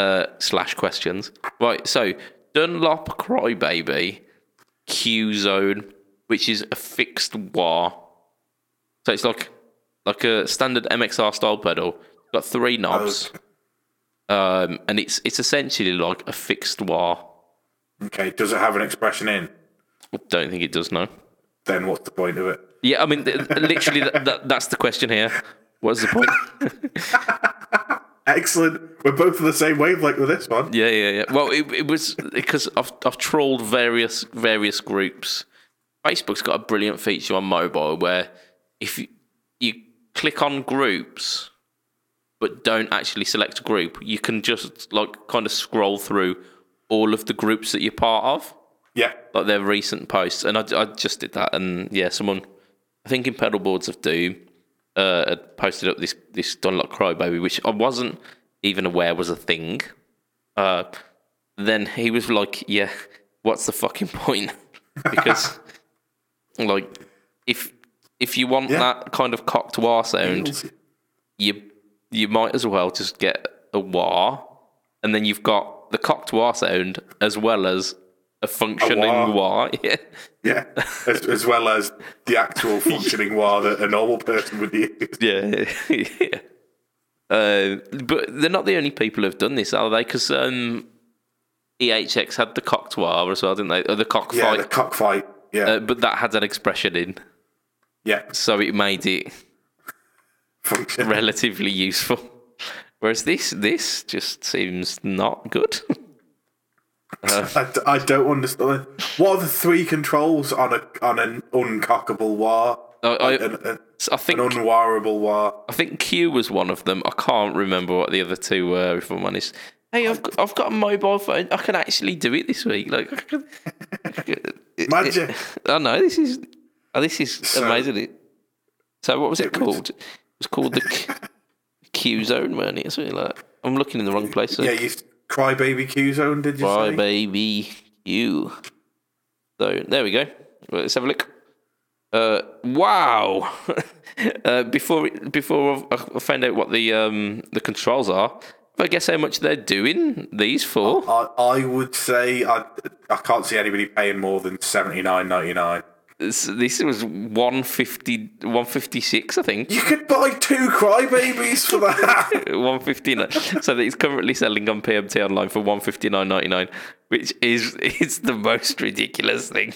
/ questions. Right, so Dunlop Crybaby Q zone, which is a fixed wah. So it's like a standard MXR style pedal. It's got 3 knobs. And it's essentially like a fixed wah. Okay, does it have an expression in? I don't think it does, no. Then what's the point of it? Yeah, I mean, literally, that's the question here. What's the point? Excellent. We're both on the same wavelength with this one. Yeah. Well, it was because I've trawled various groups. Facebook's got a brilliant feature on mobile where if you click on groups but don't actually select a group, you can just like kind of scroll through all of the groups that you're part of, yeah, like their recent posts, and I just did that, and yeah, someone I think in Pedalboards of Doom had posted up this Dunlop Crybaby, which I wasn't even aware was a thing. Then he was like, "Yeah, what's the fucking point?" Because like if you want that kind of cocked wah sound, you might as well just get a wah, and then you've got the cocked wah sound as well as a functioning wah. Yeah. As well as the actual functioning wah that a normal person would use. Yeah. But they're not the only people who've done this, are they? Because EHX had the cocked wah as well, didn't they? Or the cockfight. Yeah, the cockfight, yeah. But that had an expression in. Yeah. So it made it relatively useful. Whereas this just seems not good. I don't understand. What are the 3 controls on an uncockable wah? I think an unwarable wah. I think Q was one of them. I can't remember what the other 2 were, if I'm honest. Hey, I've got a mobile phone. I can actually do it this week. Like, magic. I know this is amazing. So what was it called? It was called the Q zone, weren't it? Something like that. I'm looking in the wrong place. Yeah, you Crybaby Q zone, did you say? Crybaby Q. So there we go. Let's have a look. Wow. Before I find out what the controls are, I guess how much they're doing these for. I would say I can't see anybody paying more than $79.99. This was 156, I think. You could buy 2 Crybabies for that. 159. So that it's currently selling on PMT Online for $159.99, which is the most ridiculous thing.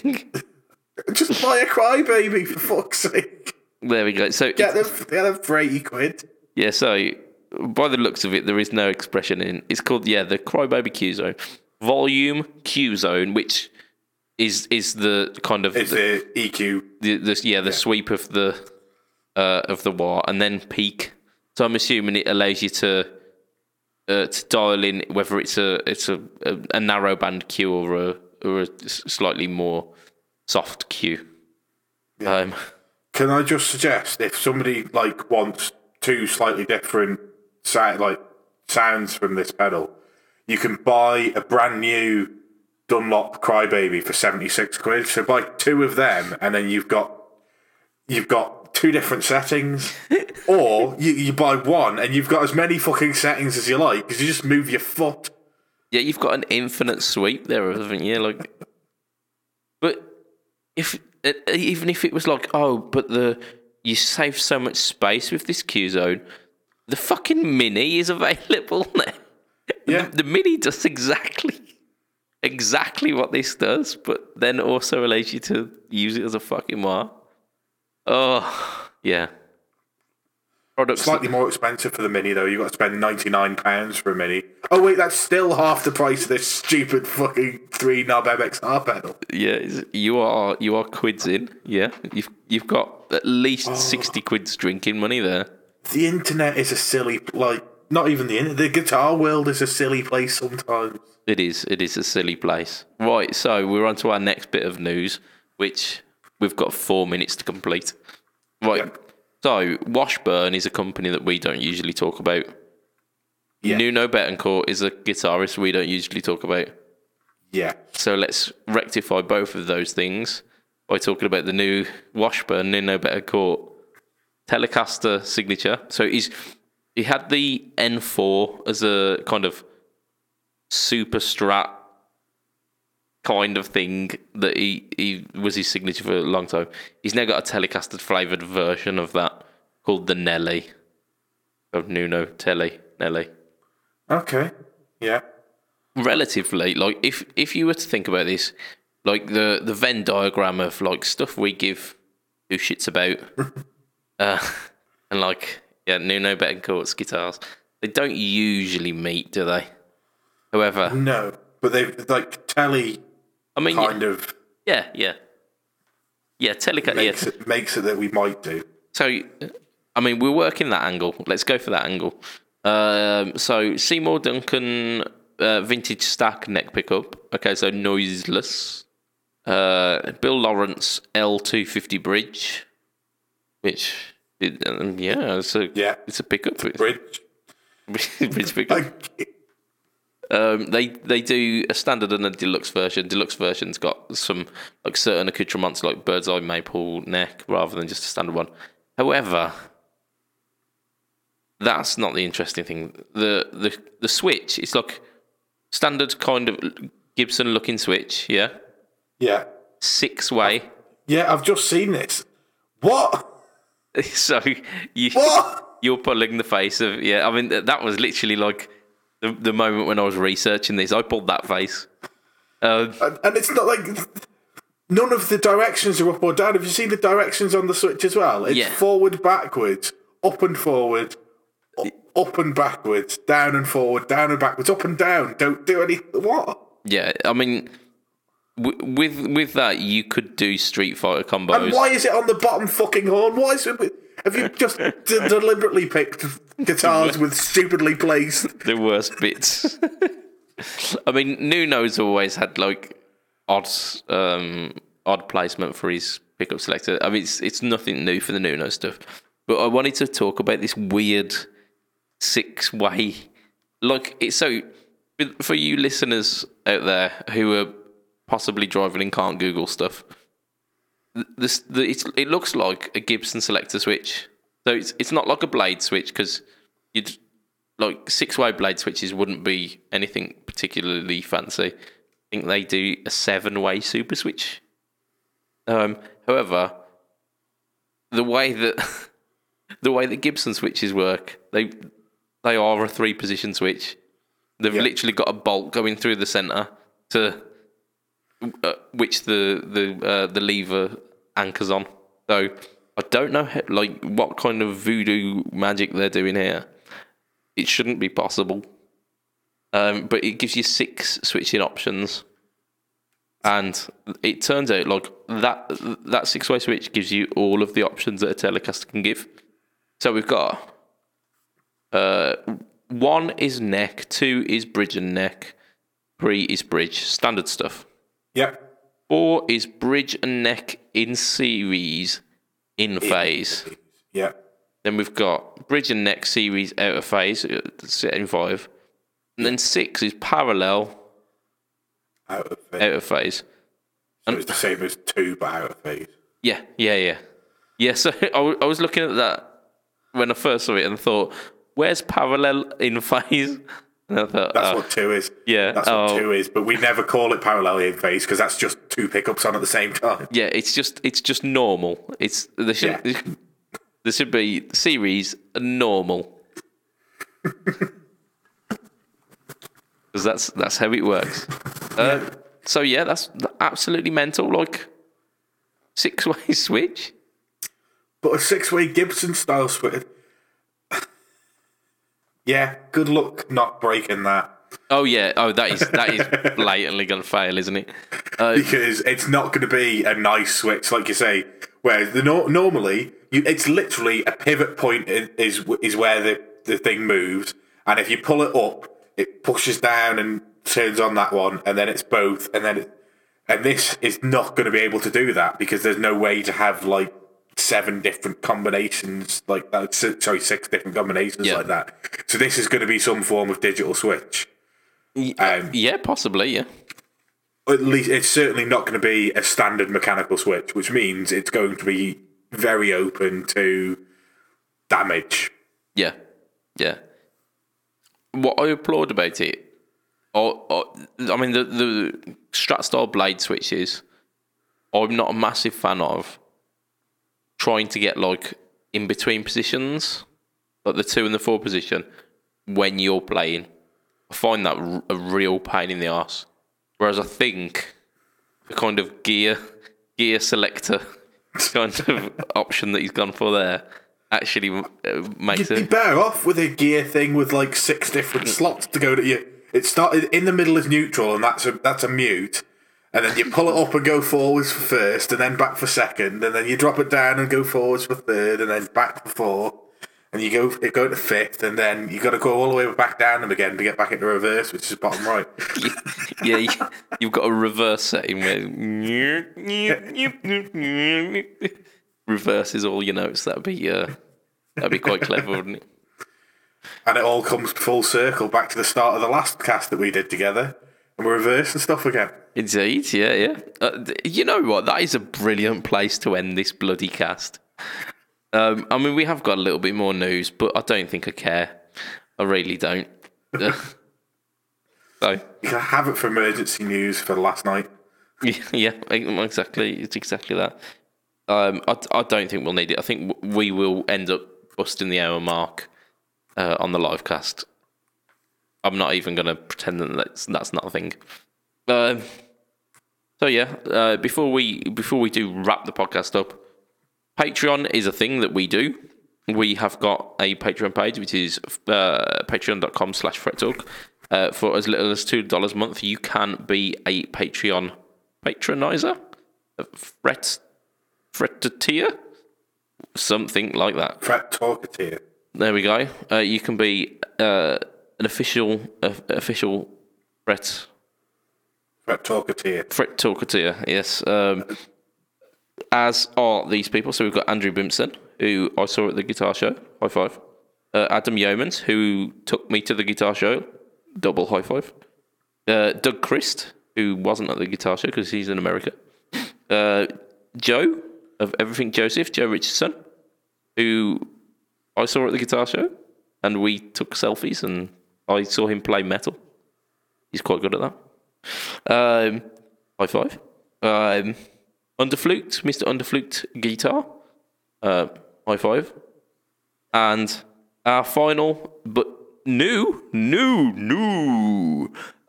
Just buy a Crybaby, for fuck's sake. There we go. So get them for 80 quid. Yeah, so by the looks of it, there is no expression in. It's called, the Crybaby Q zone. Volume Q zone, which is the kind of... It's the EQ. The sweep of the wah, and then peak. So I'm assuming it allows you to dial in whether it's a narrow band Q or a slightly more soft Q. Yeah. Can I just suggest, if somebody wants two slightly different sounds from this pedal, you can buy a brand new Dunlop Crybaby for 76 quid. So buy two of them, and then you've got two different settings, or you buy one and you've got as many fucking settings as you like because you just move your foot. Yeah, you've got an infinite sweep there, haven't you? But even if it was you save so much space with this Q zone, the fucking Mini is available now. Yeah, the Mini does exactly what this does, but then also allows you to use it as a fucking wah. Oh, yeah. Products slightly more expensive for the Mini, though. You've got to spend £99 for a Mini. Oh, wait, that's still half the price of this stupid fucking 3-knob MXR pedal. Yeah, you are quids in, yeah. You've got at least 60 quids drinking money there. The internet is a silly... not even the internet. The guitar world is a silly place sometimes. It is a silly place. Right, so we're on to our next bit of news, which... We've got 4 minutes to complete. Right. Yep. So, Washburn is a company that we don't usually talk about. Yeah. Nuno Bettencourt is a guitarist we don't usually talk about. Yeah. So, let's rectify both of those things by talking about the new Washburn Nuno Bettencourt Telecaster signature. So, he had the N4 as a kind of super strat kind of thing that he was his signature for a long time. He's now got a Telecaster flavoured version of that called the Nelly. Of Nuno Telly Nelly. Okay. Yeah. Relatively, if you were to think about this, the Venn diagram of stuff we give two shits about and Nuno Bettencourt's guitars. They don't usually meet, do they? However, no. But they've Telly kind of... Yeah, yeah. Yeah, Telecaster... Makes it that we might do. So, we're working that angle. Let's go for that angle. So, Seymour Duncan vintage stack neck pickup. Okay, so noiseless. Bill Lawrence L250 bridge, which... It's a pickup. It's a bridge. Bridge pickup. They do a standard and a deluxe version. Deluxe version's got some certain accoutrements like bird's eye maple neck rather than just a standard one. However, that's not the interesting thing. The switch, it's standard kind of Gibson looking switch, yeah? Yeah. 6-way. Yeah, I've just seen this. What? So you're pulling the face of that was literally the moment when I was researching this, I pulled that face. And it's not none of the directions are up or down. Have you seen the directions on the switch as well? It's forward, backwards, up and forward, up and backwards, down and forward, down and backwards, up and down. Don't do anything. What? Yeah, with that, you could do Street Fighter combos. And why is it on the bottom fucking horn? Why is it... Have you just deliberately picked guitars with stupidly placed... The worst bits. Nuno's always had, odd placement for his pickup selector. It's nothing new for the Nuno stuff. But I wanted to talk about this weird 6-way... So, for you listeners out there who are possibly driving and can't Google stuff... It looks like a Gibson selector switch, so it's not like a blade switch because 6-way blade switches wouldn't be anything particularly fancy. I think they do a 7-way super switch. However, the way that Gibson switches work, they are a 3-position switch. They've literally got a bolt going through the center to which the lever anchors on. So I don't know how, like, what kind of voodoo magic they're doing here. It shouldn't be possible. But it gives you 6 switching options. And it turns out, like, that 6-way switch gives you all of the options that a Telecaster can give. So we've got 1 is neck, 2 is bridge and neck, 3 is bridge, standard stuff. Yep. 4 is bridge and neck in series, in phase. Yep. Then we've got bridge and neck series out of phase, setting 5. And then 6 is parallel. Out of phase. So it's the same as 2, but out of phase. Yeah, so I was looking at that when I first saw it and thought, where's parallel in phase? And I thought, that's what 2 is. Yeah. That's what 2 is, but we never call it parallel in phase because that's just 2 pickups on at the same time. Yeah, it's just normal. There should be series and normal. Because that's how it works. So yeah, that's absolutely mental. Like 6-way switch, but a 6-way Gibson style switch. Yeah, good luck not breaking that. Oh yeah, that is blatantly going to fail, isn't it? Because it's not going to be a nice switch, like you say. Where normally it's literally a pivot point is where the thing moves, and if you pull it up, it pushes down and turns on that one, and then it's both, and this is not going to be able to do that because there's no way to have like 7 different combinations like that. 6 different combinations like that. So this is going to be some form of digital switch. Yeah, possibly. Yeah. At least it's certainly not going to be a standard mechanical switch, which means it's going to be very open to damage. Yeah. Yeah. What I applaud about it, I mean, the Strat style blade switches, I'm not a massive fan of trying to get like in between positions, like the 2 and the 4 position, when you're playing. I find that a real pain in the arse. Whereas I think the kind of gear selector kind of option that he's gone for there actually makes it. You'd be better off with a gear thing with like 6 different slots to go to you. It started in the middle is neutral, and that's a mute. And then you pull it up and go forwards for first, and then back for second, and then you drop it down and go forwards for third, and then back for fourth, and you go to fifth, and then you got to go all the way back down them again to get back into reverse, which is bottom right. Yeah, you've got a reverse setting where reverse is all your notes. That'd be quite clever, wouldn't it? And it all comes full circle back to the start of the last cast that we did together, and we reverse and stuff again. Indeed, yeah. You know what? That is a brilliant place to end this bloody cast. I mean, we have got a little bit more news, but I don't think I care. I really don't. So you can have it for emergency news for last night. Yeah, exactly. It's exactly that. I don't think we'll need it. I think we will end up busting the hour mark. On the live cast. I'm not even going to pretend that that's not a thing. Before we do wrap the podcast up, Patreon is a thing that we do. We have got a Patreon page, which is patreon.com/frettalk. For as little as $2 a month, you can be a Patreon patronizer, a freteteer, something like that. Fret talketeer. There we go. You can be an official Fret. Fret Talketeer, yes. As are these people. So we've got Andrew Bimson, who I saw at the guitar show. High five. Adam Yeomans, who took me to the guitar show. Double high five. Doug Christ, who wasn't at the guitar show because he's in America. Joe, of Everything Joseph, Joe Richardson, who I saw at the guitar show, and we took selfies, and I saw him play metal. He's quite good at that. High five. Underfluked, Mr. Underfluked Guitar. High five. And our final, but new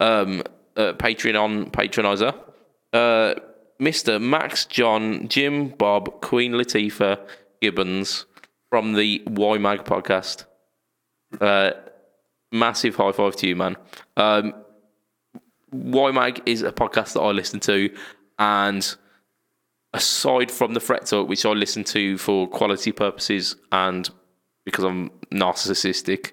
Patreon patronizer Mr. Max, John, Jim, Bob, Queen Latifah, Gibbons from the YMAG podcast. Massive high five to you, man. YMAG is a podcast that I listen to, and aside from the Fret Talk, which I listen to for quality purposes and because I'm narcissistic,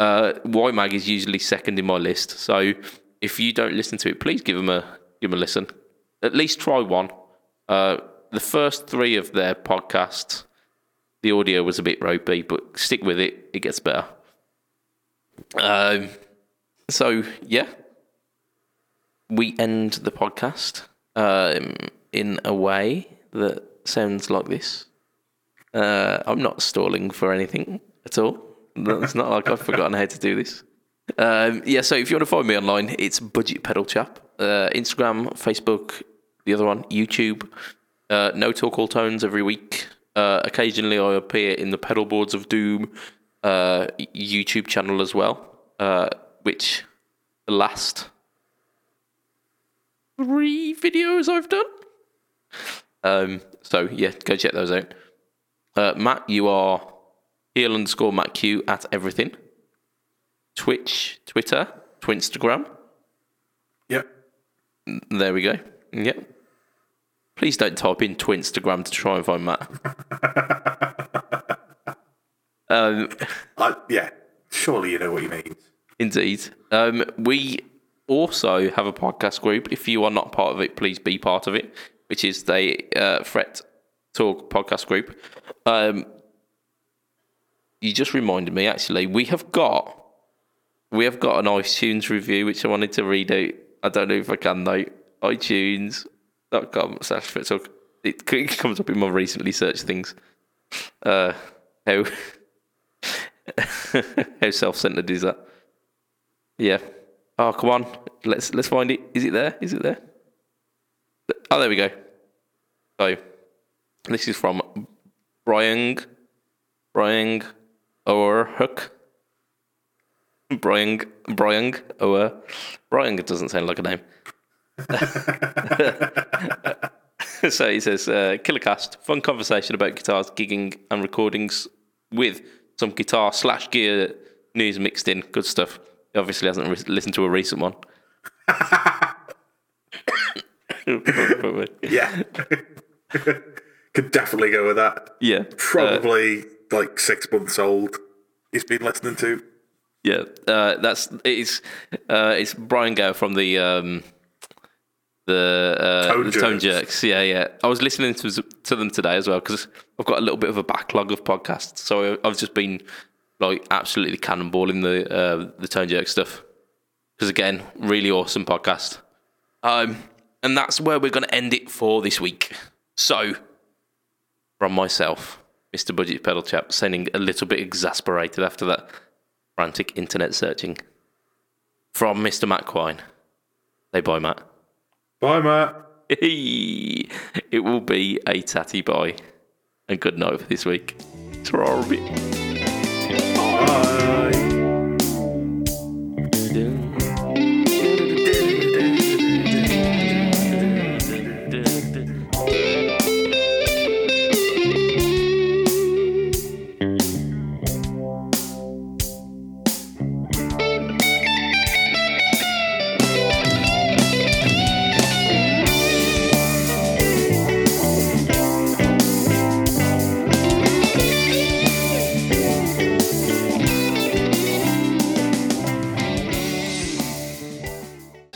YMAG is usually second in my list. So if you don't listen to it, please give them a listen. At least try one. The first three of their podcasts, the audio was a bit ropey, but stick with it. It gets better. So, yeah. We end the podcast in a way that sounds like this. I'm not stalling for anything at all. It's not like I've forgotten how to do this. So if you want to find me online, it's Budget Pedal Chap. Instagram, Facebook, the other one, YouTube. No Talk All Tones every week. Occasionally I appear in the Pedalboards of Doom YouTube channel as well, which the last 3 videos I've done. So yeah, go check those out. Matt, you are heel underscore Matt Q at everything. Twitch, Twitter, Twinstagram. Yep. There we go. Yep. Please don't type in Twinstagram to try and find Matt. Yeah, surely you know what he means. Indeed. We also have a podcast group. If you are not part of it, please be part of it, which is the Fret Talk podcast group. You just reminded me, actually, we have got an iTunes review, which I wanted to read out. I don't know if I can, though. iTunes.com/FretTalk. It comes up in my recently searched things. How self-centered is that? Yeah. Oh, come on. Let's find it. Is it there? Oh, there we go. So, this is from Brian or Hook. Brian doesn't sound like a name. So he says, killer cast, fun conversation about guitars, gigging and recordings with some guitar / gear news mixed in. Good stuff. He obviously hasn't listened to a recent one. Yeah. Could definitely go with that. Yeah. Probably 6 months old. He's been listening to. Yeah, it's Brian Gow from the Tone Jerks. Yeah. I was listening to them today as well because I've got a little bit of a backlog of podcasts, so I've just been absolutely cannonballing the Tone Jerk stuff because again, really awesome podcast. And that's where we're going to end it for this week. So, from myself, Mr. Budget Pedal Chap, sounding a little bit exasperated after that frantic internet searching. From Mr. Matt Quine. Say bye, Matt. Bye, Matt. It will be a tatty bye. And good night for this week. Bye.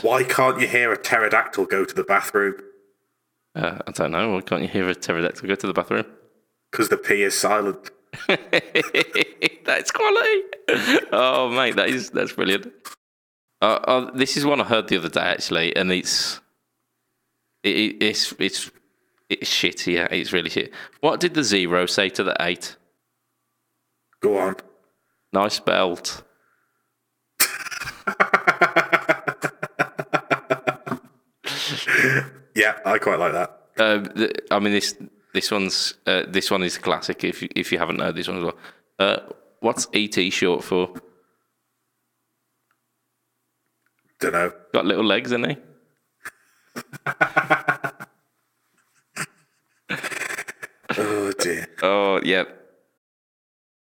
Why can't you hear a pterodactyl go to the bathroom? I don't know. Why can't you hear a pterodactyl go to the bathroom? Because the P is silent. That's quality. Oh, mate, that's brilliant. This is one I heard the other day, actually, and it's shit, yeah. It's really shit. What did the 0 say to the 8? Go on. Nice belt. Yeah, I quite like that. This one is classic. If you haven't heard this one as well, what's ET short for? Don't know. Got little legs, isn't he? Oh, yep.